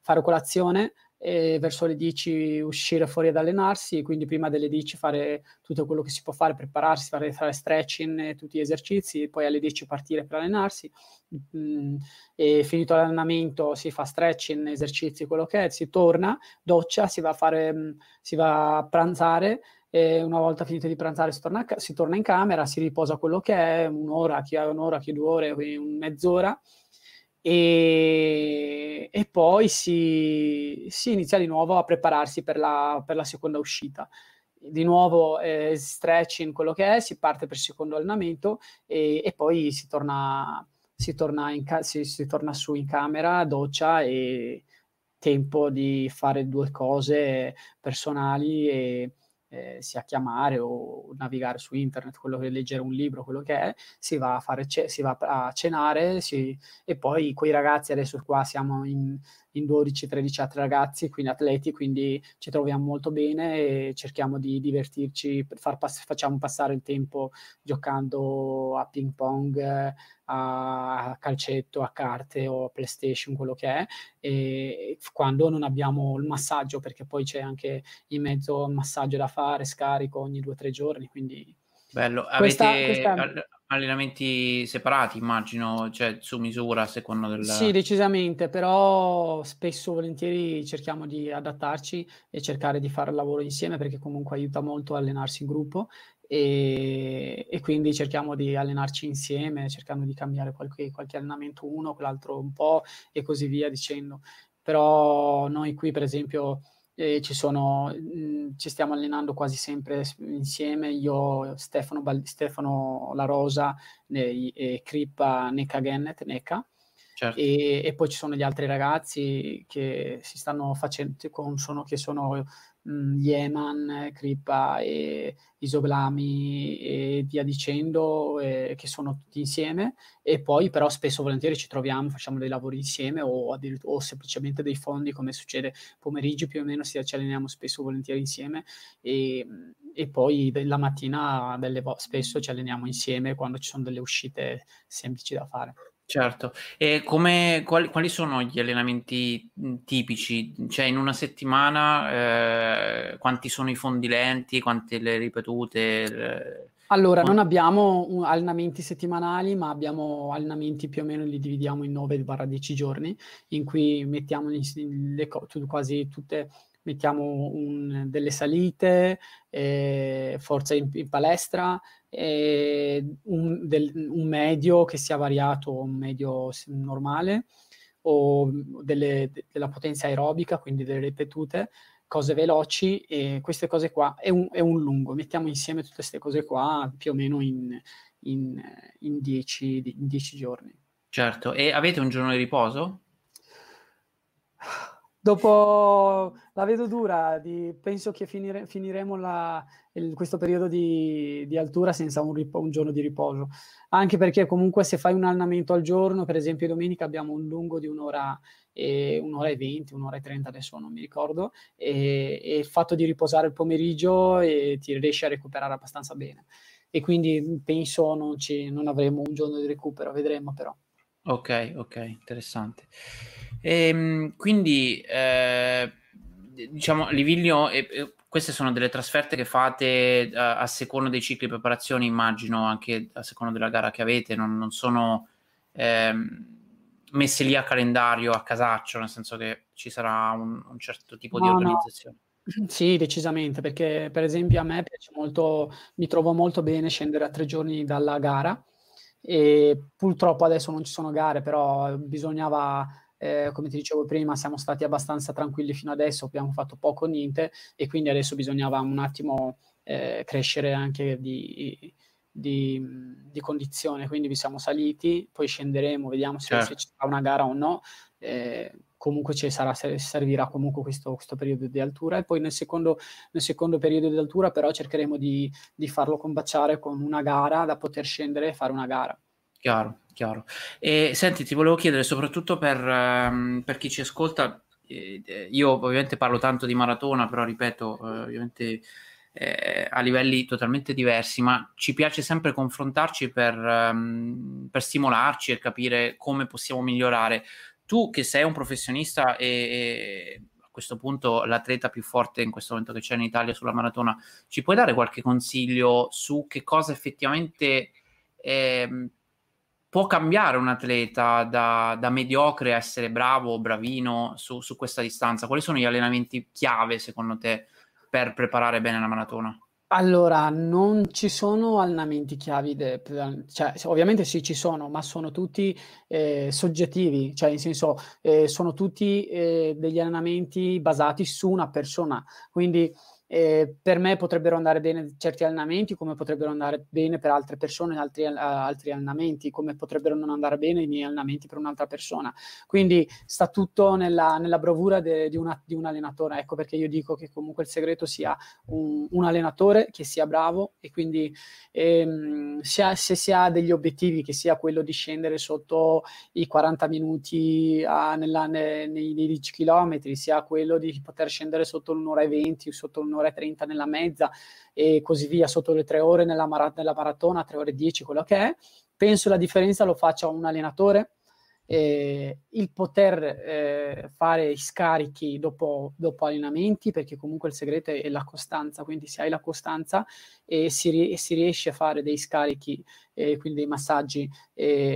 fare colazione, e verso le 10 uscire fuori ad allenarsi, quindi prima delle 10 fare tutto quello che si può fare, prepararsi, fare stretching, tutti gli esercizi, e poi alle 10 partire per allenarsi, e finito l'allenamento si fa stretching, esercizi, quello che è, si torna, doccia, si va a pranzare, e una volta finito di pranzare si torna in camera, si riposa quello che è, un'ora, 2 ore, mezz'ora, e poi si inizia di nuovo a prepararsi per la seconda uscita, di nuovo stretching, quello che è, si parte per il secondo allenamento, e poi si torna su in camera, doccia, e tempo di fare 2 cose personali, e sia chiamare o navigare su internet, quello che, leggere un libro, quello che è, si va a cenare, e poi quei ragazzi, adesso qua siamo in 12-13 altri ragazzi, quindi atleti, quindi ci troviamo molto bene e cerchiamo di divertirci, facciamo passare il tempo giocando a ping pong, a calcetto, a carte o a PlayStation, quello che è, e quando non abbiamo il massaggio, perché poi c'è anche in mezzo un massaggio da fare, scarico ogni 2-3 giorni, quindi... Bello. Avete allenamenti separati, immagino, cioè su misura, a seconda del... Sì, decisamente, però spesso volentieri cerchiamo di adattarci e cercare di fare il lavoro insieme, perché comunque aiuta molto a allenarsi in gruppo, e quindi cerchiamo di allenarci insieme, cercando di cambiare qualche allenamento uno, quell'altro un po', e così via dicendo. Però noi qui, per esempio... ci stiamo allenando quasi sempre insieme, io, Stefano La Rosa, e Crippa, Neca Gennet, Neca, certo. E poi ci sono gli altri ragazzi che si stanno facendo, che sono Yeman, Crippa e Isoglami e via dicendo, che sono tutti insieme, e poi però spesso volentieri ci troviamo, facciamo dei lavori insieme o semplicemente dei fondi, come succede pomeriggio più o meno, ci alleniamo spesso volentieri insieme, e poi la mattina spesso ci alleniamo insieme quando ci sono delle uscite semplici da fare. Certo, e quali sono gli allenamenti tipici? Cioè in una settimana quanti sono i fondi lenti, quante le ripetute? Allora, non abbiamo allenamenti settimanali, ma abbiamo allenamenti più o meno, li dividiamo in 9-10 giorni, in cui mettiamo quasi tutte... mettiamo delle salite, forza in palestra, un medio che sia variato, un medio normale, o della potenza aerobica, quindi delle ripetute, cose veloci, e queste cose qua, è un lungo. Mettiamo insieme tutte queste cose qua più o meno in 10 giorni. Certo, e avete un giorno di riposo? Dopo la vedo dura, penso che finiremo questo periodo di altura senza un giorno di riposo, anche perché comunque se fai un allenamento al giorno, per esempio domenica abbiamo un lungo di 1 ora e 20, 1 ora e 30, adesso non mi ricordo, e il fatto di riposare il pomeriggio ti riesci a recuperare abbastanza bene, e quindi penso non avremo un giorno di recupero, vedremo però. Ok, interessante. Quindi diciamo Livigno, queste sono delle trasferte che fate a seconda dei cicli di preparazione, immagino anche a seconda della gara che avete, non sono messe lì a calendario a casaccio, nel senso che ci sarà un certo tipo di organizzazione. Sì, decisamente, perché per esempio a me piace molto, mi trovo molto bene scendere a 3 giorni dalla gara, e purtroppo adesso non ci sono gare, però bisognava come ti dicevo prima, siamo stati abbastanza tranquilli fino adesso, abbiamo fatto poco o niente, e quindi adesso bisognava un attimo crescere anche di condizione, quindi vi siamo saliti, poi scenderemo, vediamo se, se ci sarà una gara o no, comunque ci sarà, servirà comunque questo periodo di altura, e poi nel secondo periodo di altura però cercheremo di farlo combaciare con una gara, da poter scendere e fare una gara. Chiaro, chiaro. E senti, ti volevo chiedere soprattutto per chi ci ascolta, io ovviamente parlo tanto di maratona, però ripeto, ovviamente a livelli totalmente diversi, ma ci piace sempre confrontarci per stimolarci e capire come possiamo migliorare. Tu che sei un professionista e a questo punto l'atleta più forte in questo momento che c'è in Italia sulla maratona, ci puoi dare qualche consiglio su che cosa effettivamente può cambiare un atleta da mediocre a essere bravo o bravino su questa distanza? Quali sono gli allenamenti chiave secondo te per preparare bene la maratona? Allora, non ci sono allenamenti chiavi, cioè, ovviamente sì ci sono, ma sono tutti soggettivi, cioè in senso sono tutti degli allenamenti basati su una persona, quindi per me potrebbero andare bene certi allenamenti, come potrebbero andare bene per altre persone altri allenamenti, come potrebbero non andare bene i miei allenamenti per un'altra persona. Quindi sta tutto nella bravura di un allenatore. Ecco perché io dico che comunque il segreto sia un allenatore che sia bravo, e quindi se si ha degli obiettivi, che sia quello di scendere sotto i 40 minuti nei 10 chilometri, sia quello di poter scendere sotto l'1:20, sotto l'1:30 nella mezza e così via, sotto le 3 ore nella maratona, 3:10, quello che è, penso la differenza lo faccia un allenatore, il poter fare i scarichi dopo allenamenti, perché comunque il segreto è la costanza, quindi se hai la costanza e si riesce a fare dei scarichi, quindi dei massaggi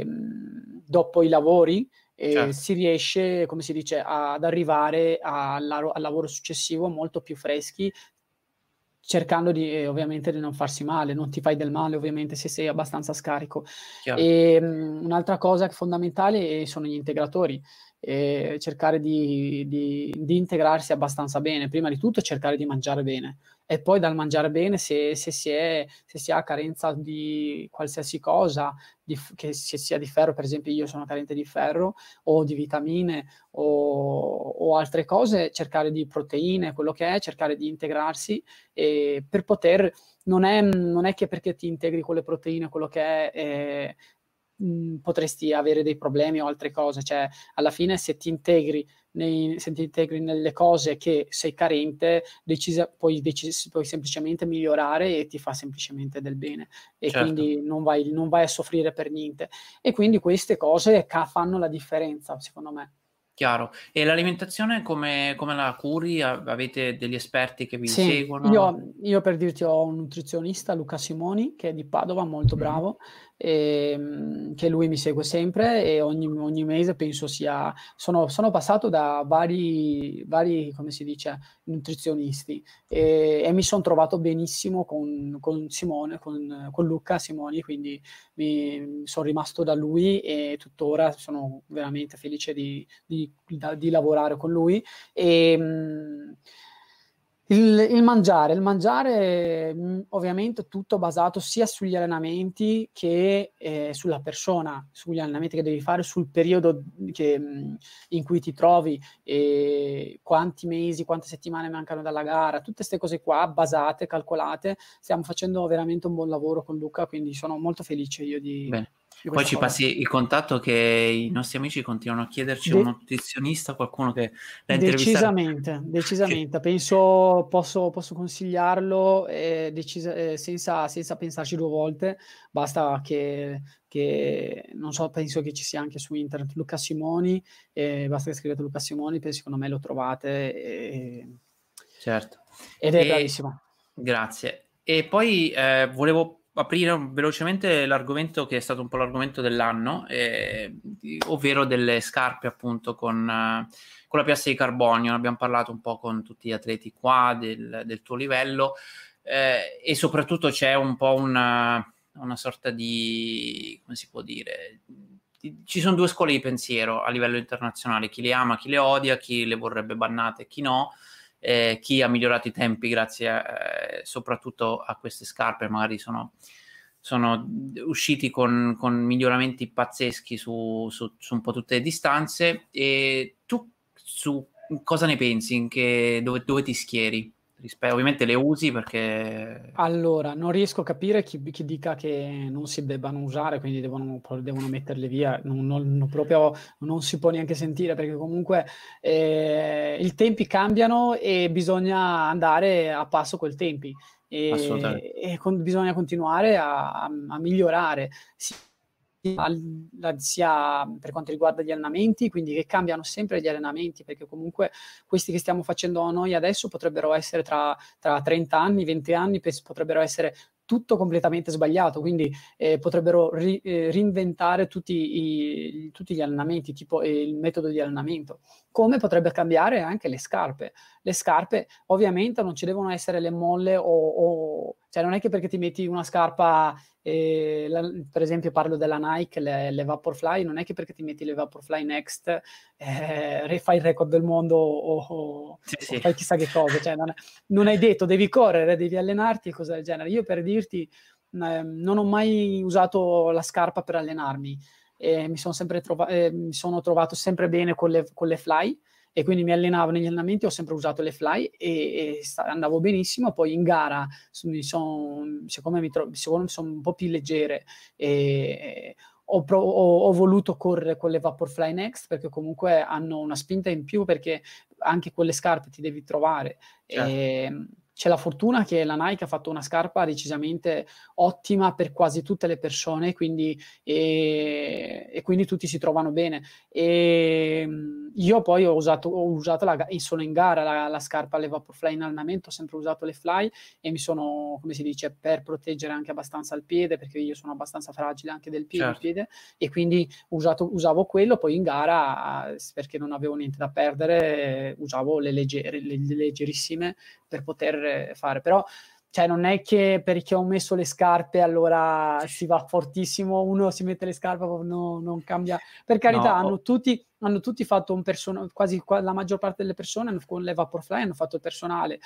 dopo i lavori, certo. Si riesce, come si dice, ad arrivare al lavoro successivo molto più freschi, cercando ovviamente di non farsi male. Non ti fai del male ovviamente se sei abbastanza scarico. E, un'altra cosa fondamentale sono gli integratori, cercare di integrarsi abbastanza bene, prima di tutto cercare di mangiare bene, e poi dal mangiare bene, se si ha carenza di qualsiasi cosa, che se sia di ferro, per esempio io sono carente di ferro o di vitamine o altre cose, cercare di proteine, quello che è, cercare di integrarsi, e per poter, non è che perché ti integri con le proteine, quello che è, potresti avere dei problemi o altre cose, cioè alla fine se ti integri nelle cose che sei carente, puoi semplicemente migliorare e ti fa semplicemente del bene, e certo. Quindi non vai a soffrire per niente, e quindi queste cose fanno la differenza secondo me. Chiaro. E l'alimentazione come la curi? Avete degli esperti che vi seguono? Io per dirti ho un nutrizionista, Luca Simoni, che è di Padova, molto bravo, e che lui mi segue sempre, e ogni mese penso sia... Sono passato da vari come si dice, nutrizionisti, e mi sono trovato benissimo con Simone, con Luca Simoni, quindi mi sono rimasto da lui, e tuttora sono veramente felice di lavorare con lui. E il mangiare ovviamente tutto basato sia sugli allenamenti che sulla persona, sugli allenamenti che devi fare, sul periodo in cui ti trovi, quanti mesi, quante settimane mancano dalla gara, tutte queste cose qua basate, calcolate. Stiamo facendo veramente un buon lavoro con Luca, quindi sono molto felice io di... Bene. Poi ci passi il contatto, che i nostri amici continuano a chiederci un nutrizionista, qualcuno che l'ha intervistato. Decisamente. Penso posso consigliarlo senza pensarci 2 volte, basta che non so, penso che ci sia anche su internet Luca Simoni, basta che scrivete Luca Simoni, secondo me lo trovate, certo, ed è bravissimo. Grazie. E poi volevo aprire velocemente l'argomento che è stato un po' l'argomento dell'anno, ovvero delle scarpe, appunto, con la piastra di carbonio. Ne abbiamo parlato un po' con tutti gli atleti qua del tuo livello, e soprattutto c'è un po' una sorta di, come si può dire, ci sono due scuole di pensiero a livello internazionale, chi le ama, chi le odia, chi le vorrebbe bannate e chi no, chi ha migliorato i tempi grazie soprattutto a queste scarpe, magari sono usciti con miglioramenti pazzeschi su un po' tutte le distanze. E tu su cosa ne pensi? Dove ti schieri? Ovviamente le usi perché... Allora, non riesco a capire chi dica che non si debbano usare, quindi devono metterle via, non proprio non si può neanche sentire, perché comunque i tempi cambiano e bisogna andare a passo col tempi. E bisogna continuare a migliorare sia per quanto riguarda gli allenamenti, quindi che cambiano sempre gli allenamenti, perché comunque questi che stiamo facendo noi adesso potrebbero essere tra 30 anni, 20 anni, potrebbero essere tutto completamente sbagliato, quindi potrebbero reinventare tutti gli allenamenti, tipo il metodo di allenamento, come potrebbe cambiare anche le scarpe. Le scarpe ovviamente non ci devono essere le molle o cioè non è che perché ti metti una scarpa, per esempio parlo della Nike, le Vaporfly, non è che perché ti metti le Vaporfly Next fai il record del mondo o fai chissà che cosa, cioè non hai detto devi correre, devi allenarti e cose del genere. Io per dirti non ho mai usato la scarpa per allenarmi, mi sono trovato sempre bene con le Fly, e quindi mi allenavo negli allenamenti, ho sempre usato le Fly e andavo benissimo. Poi in gara, siccome sono un po' più leggere, ho voluto correre con le Vaporfly Next, perché comunque hanno una spinta in più, perché anche quelle scarpe ti devi trovare. Certo. C'è la fortuna che la Nike ha fatto una scarpa decisamente ottima per quasi tutte le persone, quindi, e quindi tutti si trovano bene. E io poi ho usato solo in gara la scarpa, le Vaporfly in allenamento, ho sempre usato le Fly e mi sono, come si dice, per proteggere anche abbastanza il piede, perché io sono abbastanza fragile anche del piede, certo. E quindi usavo quello, poi in gara, perché non avevo niente da perdere, usavo le leggerissime per poter fare. Però cioè non è che perché ho messo le scarpe allora si va fortissimo, uno si mette le scarpe, no, non cambia, per carità. No. hanno tutti fatto un personale, quasi la maggior parte delle persone con le Vaporfly hanno fatto il personale,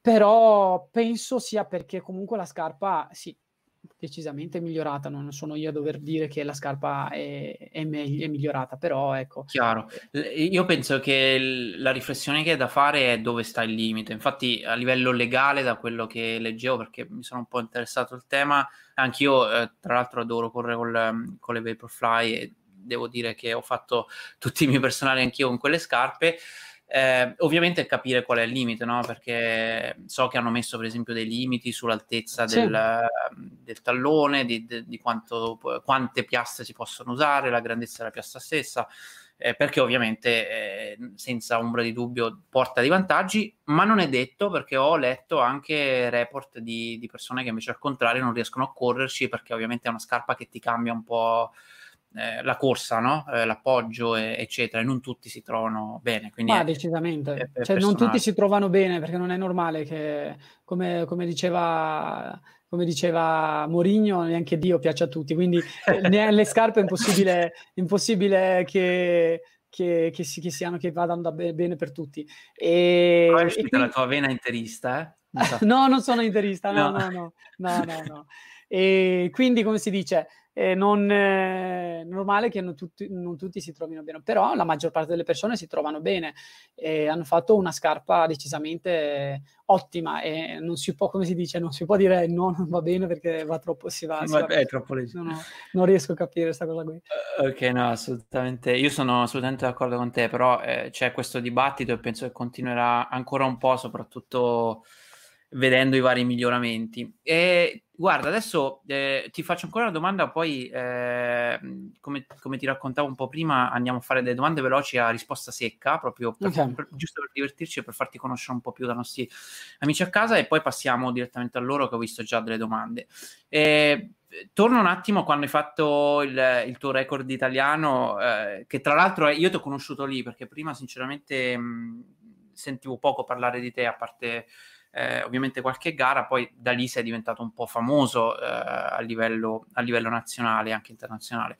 però penso sia perché comunque la scarpa sì, decisamente migliorata, non sono io a dover dire che la scarpa è migliorata, però ecco. Chiaro, io penso che la riflessione che è da fare è dove sta il limite. Infatti a livello legale, da quello che leggevo, perché mi sono un po' interessato al tema, anch'io tra l'altro adoro correre con le Vaporfly e devo dire che ho fatto tutti i miei personali anch'io con quelle scarpe. Ovviamente capire qual è il limite, no? Perché so che hanno messo per esempio dei limiti sull'altezza del tallone, di quante piastre si possono usare, la grandezza della piastra stessa, perché ovviamente senza ombra di dubbio porta dei vantaggi, ma non è detto, perché ho letto anche report di persone che invece al contrario non riescono a correrci, perché ovviamente è una scarpa che ti cambia un po' la corsa, no? L'appoggio eccetera, e non tutti si trovano bene, quindi decisamente cioè, non tutti si trovano bene, perché non è normale che come diceva Mourinho, neanche Dio piace a tutti, quindi le scarpe è impossibile che siano, che vadano bene per tutti. Quindi... la tua vena interista, eh? No, non sono interista, no. E quindi, come si dice, non è normale che non tutti si trovino bene, però la maggior parte delle persone si trovano bene e hanno fatto una scarpa decisamente ottima, e non si può, come si dice, non si può dire no, non va bene, perché va troppo, è troppo leggero. Non riesco a capire questa cosa qui. Ok, no, assolutamente, io sono assolutamente d'accordo con te, però c'è questo dibattito e penso che continuerà ancora un po', soprattutto vedendo i vari miglioramenti. E guarda, adesso ti faccio ancora una domanda, poi come ti raccontavo un po' prima andiamo a fare delle domande veloci a risposta secca, proprio giusto per divertirci e per farti conoscere un po' più da nostri amici a casa, e poi passiamo direttamente a loro, che ho visto già delle domande. Torno un attimo quando hai fatto il tuo record italiano, che tra l'altro io ti ho conosciuto lì, perché prima sinceramente sentivo poco parlare di te, a parte ovviamente qualche gara, poi da lì sei diventato un po' famoso a livello nazionale e anche internazionale.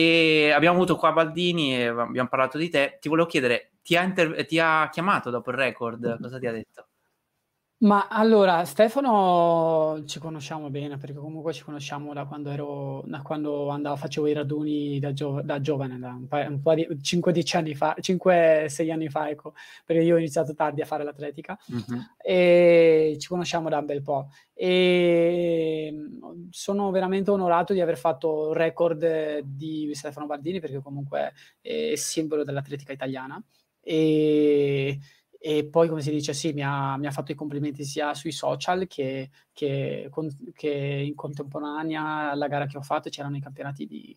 E abbiamo avuto qua Baldini e abbiamo parlato di te. Ti volevo chiedere, ti ha chiamato dopo il record? Cosa ti ha detto? Ma allora, Stefano ci conosciamo bene, perché comunque ci conosciamo da quando facevo i raduni da giovane, da un po' di 5-10 anni fa, 5-6 anni fa, ecco, perché io ho iniziato tardi a fare l'atletica, e ci conosciamo da un bel po'. E sono veramente onorato di aver fatto il record di Stefano Baldini, perché comunque è simbolo dell'atletica italiana, e poi, come si dice, sì, mi ha fatto i complimenti sia sui social che in contemporanea alla gara che ho fatto c'erano i campionati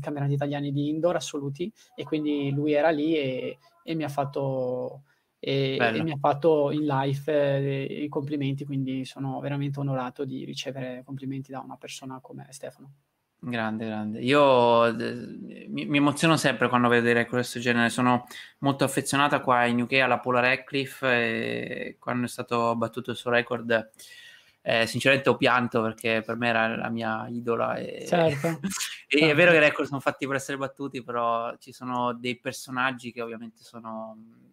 campionati italiani di indoor assoluti, e quindi lui era lì e mi ha fatto in live i complimenti, quindi sono veramente onorato di ricevere complimenti da una persona come Stefano. Grande. Io mi emoziono sempre quando vedo dei record di questo genere. Sono molto affezionata qua in UK alla Paula Radcliffe, e quando è stato battuto il suo record sinceramente ho pianto, perché per me era la mia idola, certo. È vero che i record sono fatti per essere battuti, però ci sono dei personaggi che ovviamente sono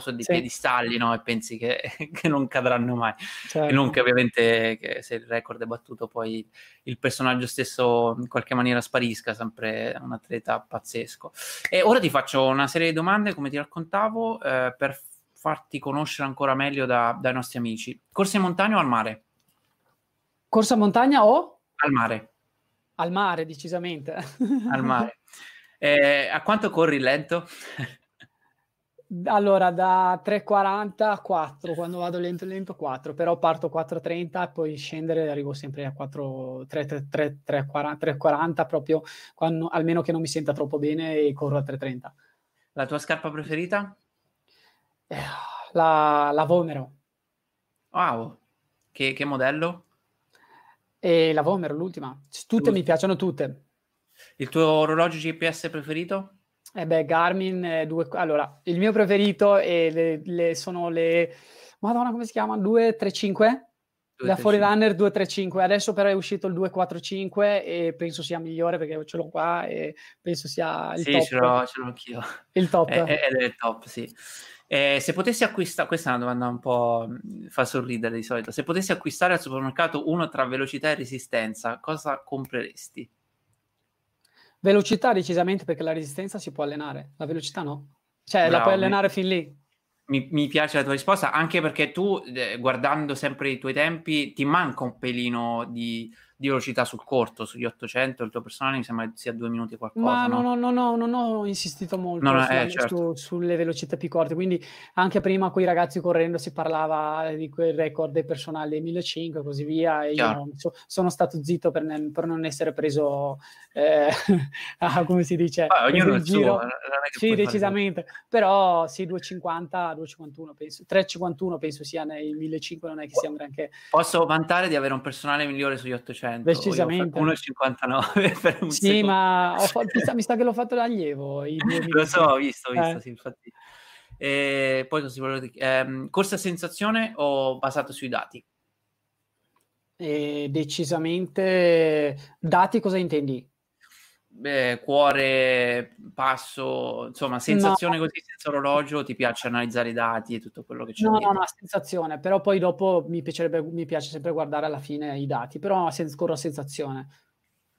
su dei piedistalli, no? E pensi che non cadranno mai, certo. E non che ovviamente se il record è battuto poi il personaggio stesso in qualche maniera sparisca, sempre un atleta pazzesco. E ora ti faccio una serie di domande, come ti raccontavo, per farti conoscere ancora meglio dai nostri amici. Corsa in montagna o al mare? Corsa in montagna o? Al mare. Al mare, decisamente. Al mare. A quanto corri lento? Allora, da 3,40 a 4, quando vado lento 4, però parto 4,30 e poi scendere arrivo sempre a 3,40, proprio quando, almeno che non mi senta troppo bene, e corro a 3,30. La tua scarpa preferita? La Vomero. Wow, che modello? La Vomero, l'ultima. Tutte mi piacciono tutte. Il tuo orologio GPS preferito? Garmin, allora, il mio preferito sono le... Madonna, come si chiama? 235? La Forerunner 235. Adesso però è uscito il 245 e penso sia migliore, perché ce l'ho qua e penso sia il top. Sì, ce l'ho anch'io. Il top. È il top, sì. Se potessi acquistare... Questa è una domanda un po'... fa sorridere di solito. Se potessi acquistare al supermercato uno tra velocità e resistenza, cosa compreresti? Velocità decisamente, perché la resistenza si può allenare, la velocità no. Cioè, bravo, la puoi allenare fin lì. Mi piace la tua risposta, anche perché tu, guardando sempre i tuoi tempi, ti manca un pelino di velocità sul corto, sugli 800, il tuo personale mi sembra sia 2 minuti qualcosa. Ma non ho insistito molto sulle velocità più corte, quindi anche prima con i ragazzi correndo si parlava di quel record dei personali dei 1500 e così via, e io sono stato zitto per non essere preso, come si dice? Ognuno il giro. Suo, sì, decisamente, però sì, 250, 251 penso, 351 penso sia nei 1500, non è che siamo neanche... Posso vantare di avere un personale migliore sugli 800. Decisamente. 1,59 per un secondo. Ma mi sa che l'ho fatto da allievo. Lo so, ho visto. Sì, infatti. E poi così volevo dire, corsa a sensazione o basato sui dati? Decisamente dati. Cosa intendi? Cuore, passo, insomma, sensazione, no. Così senza orologio, ti piace analizzare i dati e tutto quello che c'è? No, sensazione, però poi dopo mi piace sempre guardare alla fine i dati, però corro a sensazione.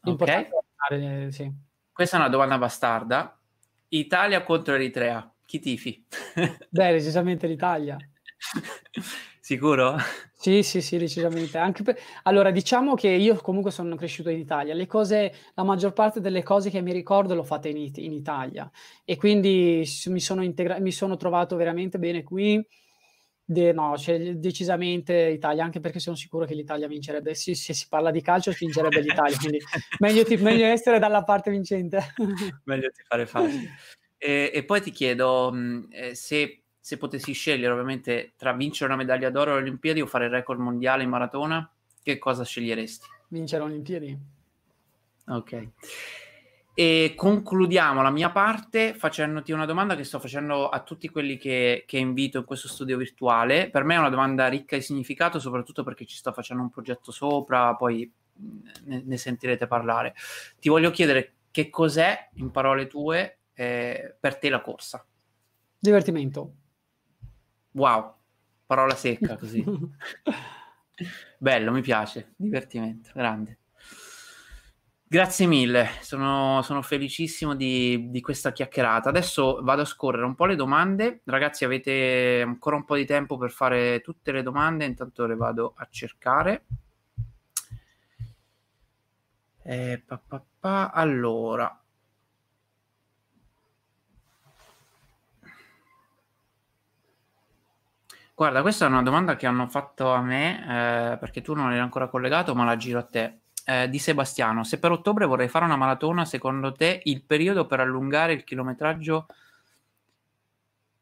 L'importante è guardare, sì. Questa è una domanda bastarda. Italia contro Eritrea, chi tifi? Decisamente l'Italia. Sicuro? Sì, decisamente. Anche allora, diciamo che io comunque sono cresciuto in Italia. La maggior parte delle cose che mi ricordo l'ho fatta in Italia, e quindi mi sono trovato veramente bene qui. Decisamente Italia, anche perché sono sicuro che l'Italia vincerebbe. Sì, se si parla di calcio vincerebbe l'Italia, quindi meglio essere dalla parte vincente. Meglio ti fare facile. E poi ti chiedo, se potessi scegliere ovviamente tra vincere una medaglia d'oro alle Olimpiadi o fare il record mondiale in maratona, che cosa sceglieresti? Vincere Olimpiadi. Ok. E concludiamo la mia parte facendoti una domanda che sto facendo a tutti quelli che invito in questo studio virtuale. Per me è una domanda ricca di significato, soprattutto perché ci sto facendo un progetto sopra, poi ne sentirete parlare. Ti voglio chiedere che cos'è, in parole tue, per te la corsa? Divertimento. Wow, parola secca così. Bello, mi piace, divertimento, grande. Grazie mille, sono felicissimo di questa chiacchierata. Adesso vado a scorrere un po' le domande. Ragazzi, avete ancora un po' di tempo per fare tutte le domande, intanto le vado a cercare. Allora, guarda, questa è una domanda che hanno fatto a me, perché tu non eri ancora collegato, ma la giro a te. Di Sebastiano: se per ottobre vorrei fare una maratona, secondo te il periodo per allungare il chilometraggio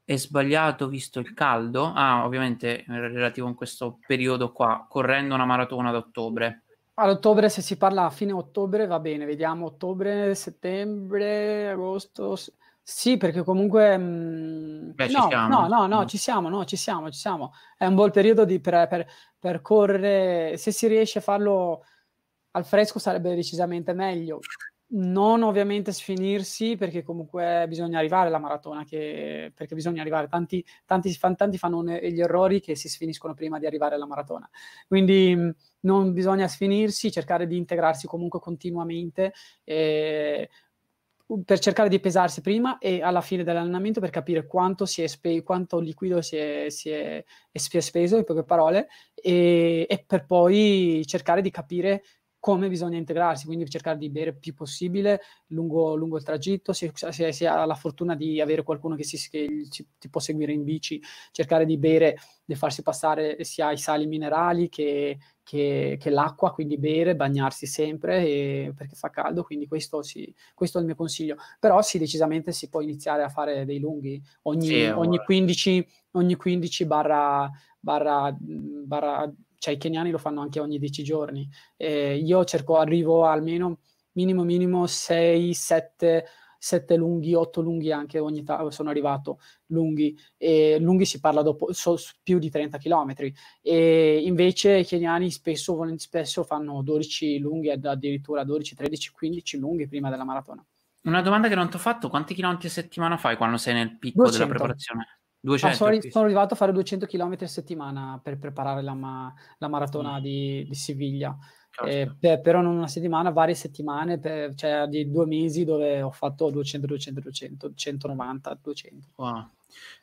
è sbagliato visto il caldo? Ah, ovviamente relativo in questo periodo qua, correndo una maratona ad ottobre. Ad ottobre, se si parla a fine ottobre, va bene, vediamo ottobre, settembre, agosto. Sì, perché comunque ci siamo. È un buon periodo per correre, se si riesce a farlo al fresco sarebbe decisamente meglio. Non ovviamente sfinirsi, perché comunque bisogna arrivare alla maratona, perché bisogna arrivare. Tanti fanno gli errori che si sfiniscono prima di arrivare alla maratona, quindi non bisogna sfinirsi, cercare di integrarsi comunque continuamente, per cercare di pesarsi prima e alla fine dell'allenamento, per capire quanto liquido si è speso, in poche parole, e per poi cercare di capire come bisogna integrarsi, quindi cercare di bere più possibile lungo il tragitto. Se ha la fortuna di avere qualcuno che ti può seguire in bici, cercare di bere, di farsi passare sia i sali minerali che l'acqua, quindi bere, bagnarsi sempre, perché fa caldo, quindi questo è il mio consiglio. Però sì, decisamente si può iniziare a fare dei lunghi, ogni 15 barra, cioè i keniani lo fanno anche ogni 10 giorni. Io arrivo almeno minimo 6, 7 lunghi, 8 lunghi anche ogni tanto sono arrivato lunghi, e lunghi si parla dopo più di 30 km. E invece i keniani spesso fanno 12 lunghi, addirittura 12, 13, 15 lunghi prima della maratona. Una domanda che non ti ho fatto: quanti chilometri a settimana fai quando sei nel picco 200. Della preparazione? 200. Sono arrivato a fare 200 km a settimana per preparare la maratona di Siviglia. Però non una settimana, varie settimane, cioè di 2 mesi dove ho fatto 200, 190, 200. Wow.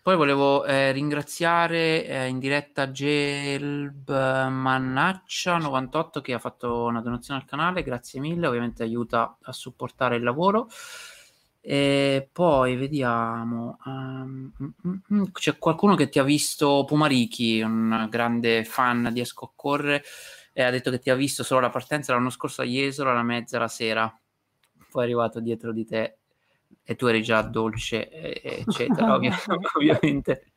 Poi volevo ringraziare in diretta Gelb Mannaccia 98 che ha fatto una donazione al canale, grazie mille, ovviamente aiuta a supportare il lavoro. E poi vediamo, c'è qualcuno che ti ha visto, Pumarichi, un grande fan di Esco a Correre, e ha detto che ti ha visto solo la partenza l'anno scorso a Jesolo alla mezza la sera, poi è arrivato dietro di te e tu eri già dolce, eccetera. Ovviamente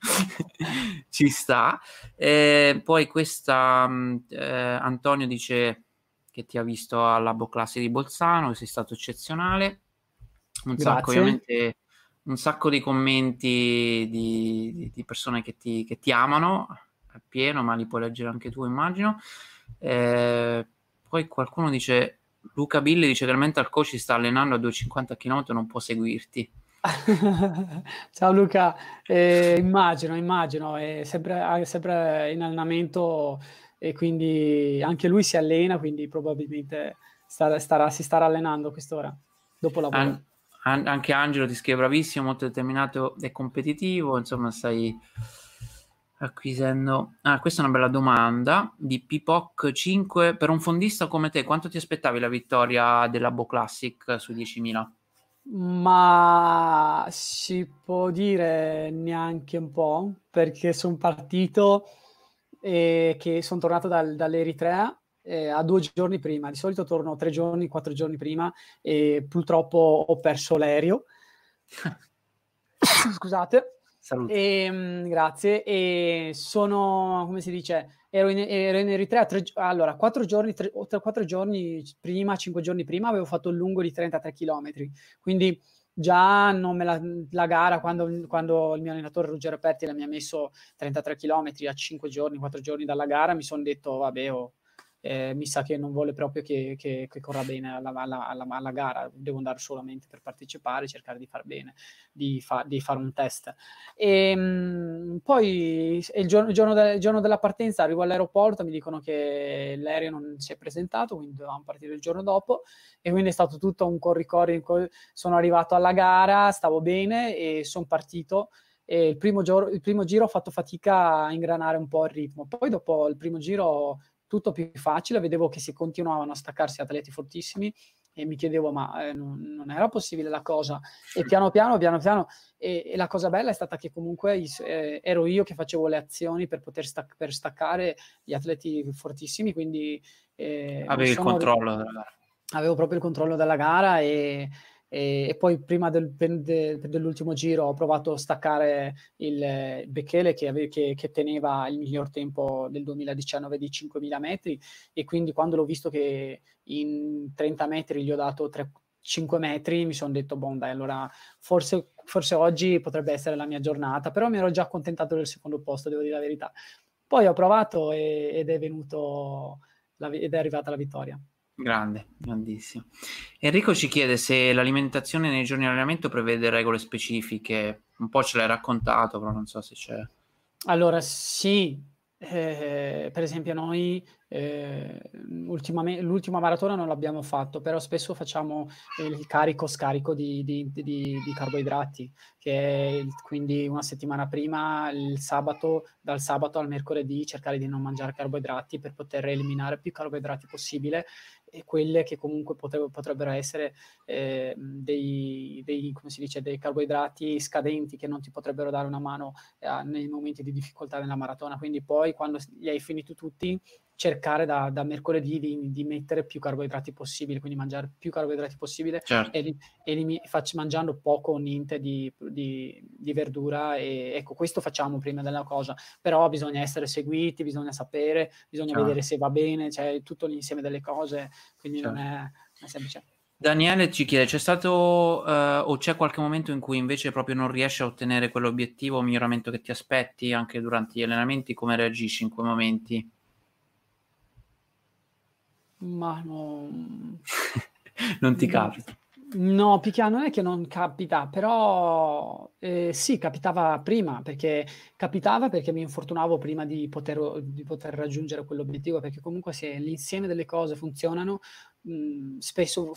ci sta. E poi questa Antonio dice che ti ha visto alla Boclassi di Bolzano, che sei stato eccezionale. Un sacco di commenti di persone che ti amano a pieno, ma li puoi leggere anche tu, immagino. Poi qualcuno dice, Luca Billi dice che il mental coach sta allenando a 250 km e non può seguirti. Ciao Luca, immagino, è sempre in allenamento e quindi anche lui si allena, quindi probabilmente si starà allenando quest'ora, dopo lavoro. Anche Angelo ti scrive: bravissimo, molto determinato e competitivo, insomma stai acquisendo. Questa è una bella domanda di Pipoc 5: per un fondista come te quanto ti aspettavi la vittoria della Bo Classic su 10.000? Ma si può dire neanche un po', perché sono partito che sono tornato dall'Eritrea a 2 giorni prima. Di solito torno 3 giorni, 4 giorni prima, e purtroppo ho perso l'aereo. Scusate. Salute. Grazie. E sono, come si dice, ero in Eritrea 4 giorni prima, 5 giorni prima avevo fatto il lungo di 33 chilometri, quindi già non me la gara, quando il mio allenatore Ruggero Perti mi ha messo 33 chilometri a 5 giorni, 4 giorni dalla gara, mi sono detto vabbè, mi sa che non vuole proprio che corra bene alla gara. Devo andare solamente per partecipare, cercare di far bene, di fare un test. E poi il giorno della partenza arrivo all'aeroporto, mi dicono che l'aereo non si è presentato, quindi dovevamo partire il giorno dopo, e quindi è stato tutto un corri-corri. Sono arrivato alla gara, stavo bene e sono partito. E il primo giro ho fatto fatica a ingranare un po' il ritmo, poi dopo il primo giro tutto più facile, vedevo che si continuavano a staccarsi atleti fortissimi e mi chiedevo ma non era possibile la cosa, e piano piano e la cosa bella è stata che comunque ero io che facevo le azioni per poter staccare gli atleti fortissimi, quindi avevi il controllo della gara. Avevo proprio il controllo della gara e poi prima dell'ultimo giro ho provato a staccare il Becchele che teneva il miglior tempo del 2019 di 5.000 metri, e quindi quando l'ho visto che in 30 metri gli ho dato 5 metri mi sono detto boh dai, allora forse oggi potrebbe essere la mia giornata, però mi ero già accontentato del secondo posto, devo dire la verità. Poi ho provato ed è arrivata la vittoria. Grande, grandissimo. Enrico ci chiede se l'alimentazione nei giorni di allenamento prevede regole specifiche. Un po' ce l'hai raccontato, però non so se c'è. Allora, sì. Per esempio noi l'ultima maratona non l'abbiamo fatto, però spesso facciamo il carico-scarico di carboidrati, che è quindi una settimana prima, dal sabato al mercoledì, cercare di non mangiare carboidrati per poter eliminare più carboidrati possibile, e quelle che comunque potrebbero essere dei carboidrati scadenti che non ti potrebbero dare una mano nei momenti di difficoltà nella maratona. Quindi poi quando li hai finiti tutti cercare da mercoledì di mettere più carboidrati possibile, quindi mangiare più carboidrati possibile, certo. Mangiando poco o niente di verdura, e ecco, questo facciamo prima della cosa, però bisogna essere seguiti, bisogna sapere, bisogna vedere se va bene, cioè tutto l'insieme delle cose, quindi non è semplice. Daniele ci chiede, c'è stato o c'è qualche momento in cui invece proprio non riesci a ottenere quell'obiettivo o miglioramento che ti aspetti anche durante gli allenamenti, come reagisci in quei momenti? Ma no. Non ti capita? No, picchia, non è che non capita, però sì, capitava perché mi infortunavo prima di poter raggiungere quell'obiettivo, perché comunque se l'insieme delle cose funzionano spesso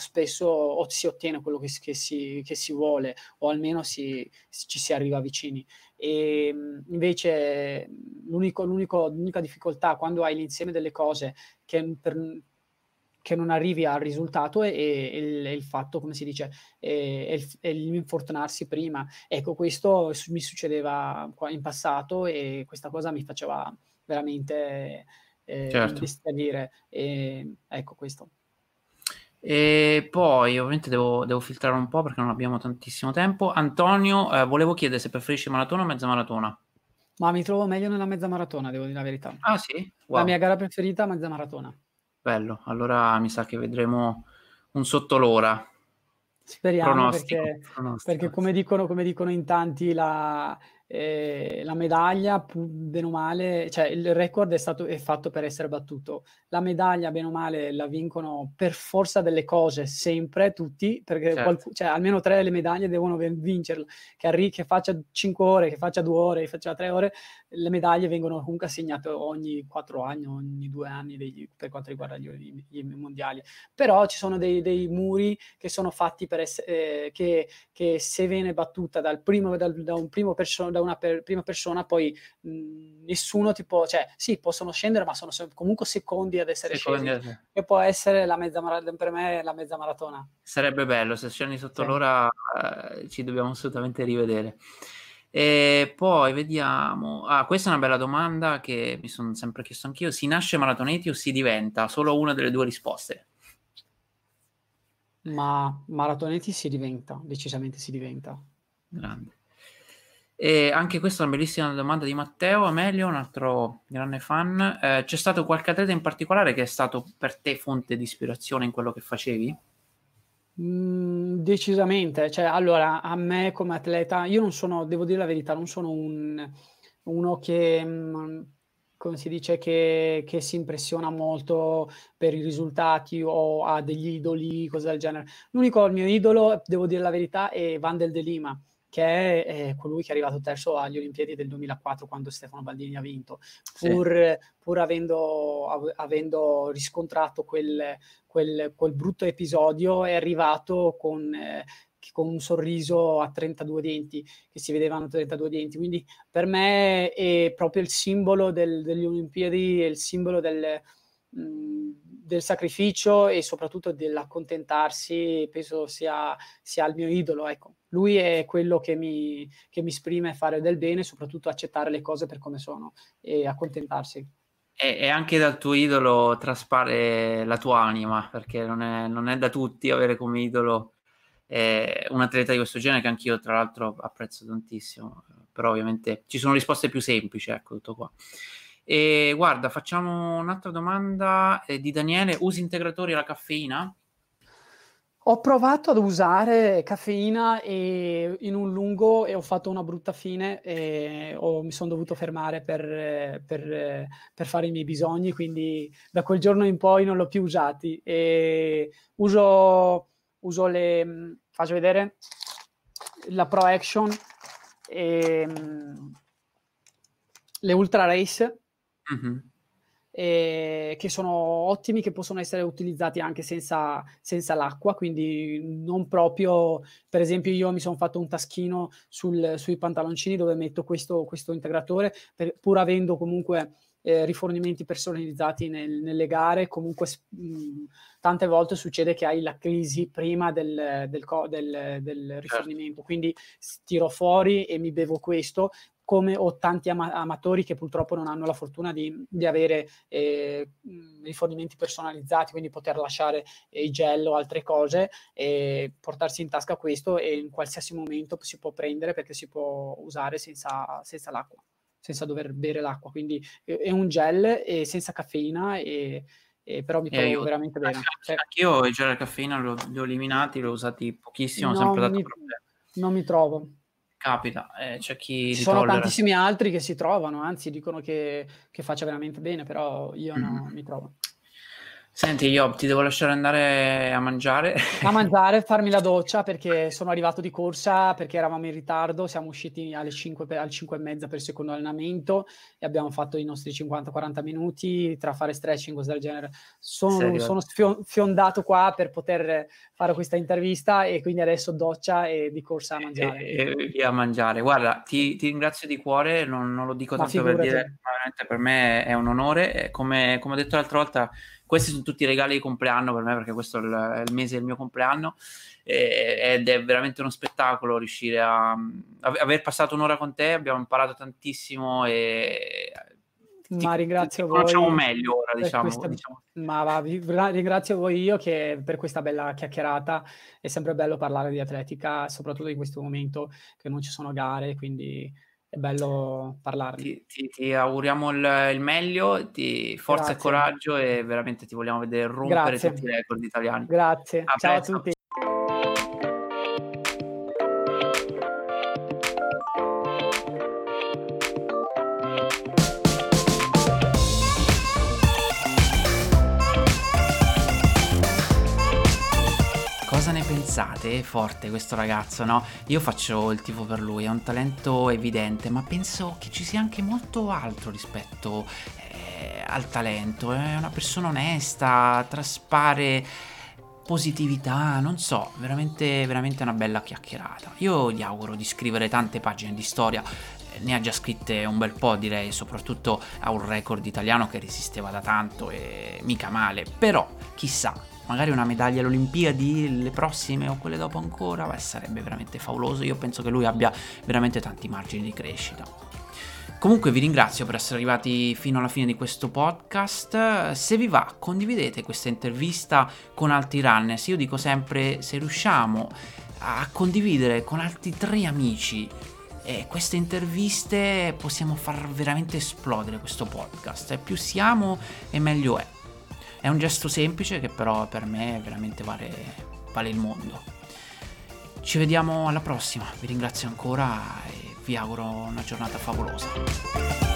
si ottiene quello che si vuole, o almeno ci si arriva vicini. E invece l'unica difficoltà quando hai l'insieme delle cose che non arrivi al risultato e il fatto, come si dice, e l'infortunarsi prima. Ecco, questo mi succedeva in passato e questa cosa mi faceva veramente distrarre. Ecco questo. E poi ovviamente devo filtrare un po' perché non abbiamo tantissimo tempo. Antonio, volevo chiedere se preferisci maratona o mezza maratona. Ma mi trovo meglio nella mezza maratona, devo dire la verità. Ah sì? Wow. La mia gara preferita è mezza maratona. Bello, allora mi sa che vedremo un sotto l'ora. Speriamo, pronostico. Perché come dicono in tanti, la medaglia, bene o male, cioè il record è fatto per essere battuto. La medaglia, bene o male, la vincono per forza delle cose, sempre, tutti, perché certo. Cioè, almeno 3 le medaglie devono vincerla. Che faccia 5 ore, che faccia 2 ore, che faccia 3 ore, le medaglie vengono comunque assegnate ogni 4 anni, ogni 2 anni per quanto riguarda gli mondiali. Però ci sono dei muri che sono fatti per essere, che se viene battuta da una prima persona, poi nessuno ti può, cioè sì, possono scendere, ma sono comunque secondi ad essere scesi, che può essere la mezza maratona. Per me la mezza maratona sarebbe bello, se scendi sotto l'ora ci dobbiamo assolutamente rivedere. E poi vediamo, questa è una bella domanda che mi sono sempre chiesto anch'io: si nasce maratoneti o si diventa? Solo una delle due risposte. Ma maratoneti si diventa, decisamente si diventa. Grande. E anche questa è una bellissima domanda di Matteo Amelio, un altro grande fan. C'è stato qualche atleta in particolare che è stato per te fonte di ispirazione in quello che facevi? Decisamente, cioè, allora, a me come atleta, io non sono, devo dire la verità, non sono uno che si dice che si impressiona molto per i risultati o ha degli idoli, cose del genere. L'unico, il mio idolo, devo dire la verità, è Vandel de Lima, che è colui che è arrivato terzo agli Olimpiadi del 2004 quando Stefano Baldini ha vinto, pur avendo riscontrato quel brutto episodio, è arrivato con un sorriso a 32 denti, che si vedevano 32 denti. Quindi per me è proprio il simbolo delle Olimpiadi, è il simbolo del sacrificio e soprattutto dell'accontentarsi. Penso sia il mio idolo, ecco. Lui è quello che mi esprime fare del bene, soprattutto accettare le cose per come sono e accontentarsi. E anche dal tuo idolo traspare la tua anima, perché non è da tutti avere come idolo un atleta di questo genere, che anch'io tra l'altro apprezzo tantissimo, però ovviamente ci sono risposte più semplici, ecco, tutto qua. E guarda, facciamo un'altra domanda di Daniele. Usi integratori alla caffeina? Ho provato ad usare caffeina in un lungo e ho fatto una brutta fine e mi sono dovuto fermare per fare i miei bisogni, quindi da quel giorno in poi non l'ho più usati. E uso le... faccio vedere la Pro Action e le Ultra Race. Mm-hmm. Che sono ottimi, che possono essere utilizzati anche senza l'acqua, quindi non proprio, per esempio io mi sono fatto un taschino sui pantaloncini dove metto questo integratore, pur avendo comunque rifornimenti personalizzati nelle gare. Comunque tante volte succede che hai la crisi prima del rifornimento, quindi tiro fuori e mi bevo questo, come ho tanti amatori che purtroppo non hanno la fortuna di avere rifornimenti personalizzati, quindi poter lasciare i gel o altre cose e portarsi in tasca questo, e in qualsiasi momento si può prendere perché si può usare senza l'acqua, senza dover bere l'acqua. Quindi è un gel e senza caffeina, e però mi trovo veramente bene. Anch'io il gel e caffeina li ho eliminati, li ho usati pochissimo, ho sempre dato problemi. Non mi trovo. Capita, c'è chi... Ci sono tantissimi altri che si trovano, anzi dicono che faccia veramente bene, però io non mi trovo. Senti, io ti devo lasciare andare a mangiare. Farmi la doccia, perché sono arrivato di corsa, perché eravamo in ritardo, siamo usciti alle 5:30 per il secondo allenamento e abbiamo fatto i nostri 50-40 minuti tra fare stretching, cose del genere. Sono fiondato qua per poter fare questa intervista e quindi adesso doccia e di corsa a mangiare. E via a mangiare. Guarda, ti ringrazio di cuore, non lo dico tanto per dire, ma veramente per me è un onore. Come ho detto l'altra volta, questi sono tutti i regali di compleanno per me, perché questo è il mese del mio compleanno, ed è veramente uno spettacolo riuscire a aver passato un'ora con te. Abbiamo imparato tantissimo e ma ringrazio voi, facciamo meglio ora, diciamo. Ringrazio voi io che per questa bella chiacchierata. È sempre bello parlare di atletica, soprattutto in questo momento che non ci sono gare, quindi è bello parlarne. Ti auguriamo il meglio, forza e coraggio, e veramente ti vogliamo vedere rompere tutti i record italiani. Grazie, a ciao presto. A tutti. Pensate, è forte questo ragazzo, no? Io faccio il tifo per lui, è un talento evidente, ma penso che ci sia anche molto altro rispetto al talento. È una persona onesta, traspare positività, non so, veramente, veramente una bella chiacchierata. Io gli auguro di scrivere tante pagine di storia, ne ha già scritte un bel po', direi, soprattutto a un record italiano che resisteva da tanto e mica male, però chissà, magari una medaglia alle Olimpiadi, le prossime o quelle dopo ancora, sarebbe veramente favoloso. Io penso che lui abbia veramente tanti margini di crescita. Comunque vi ringrazio per essere arrivati fino alla fine di questo podcast. Se vi va, condividete questa intervista con altri runners. Io dico sempre, se riusciamo a condividere con altri 3 amici queste interviste, possiamo far veramente esplodere questo podcast, e più siamo e meglio è. È un gesto semplice che però per me veramente vale il mondo. Ci vediamo alla prossima, vi ringrazio ancora e vi auguro una giornata favolosa.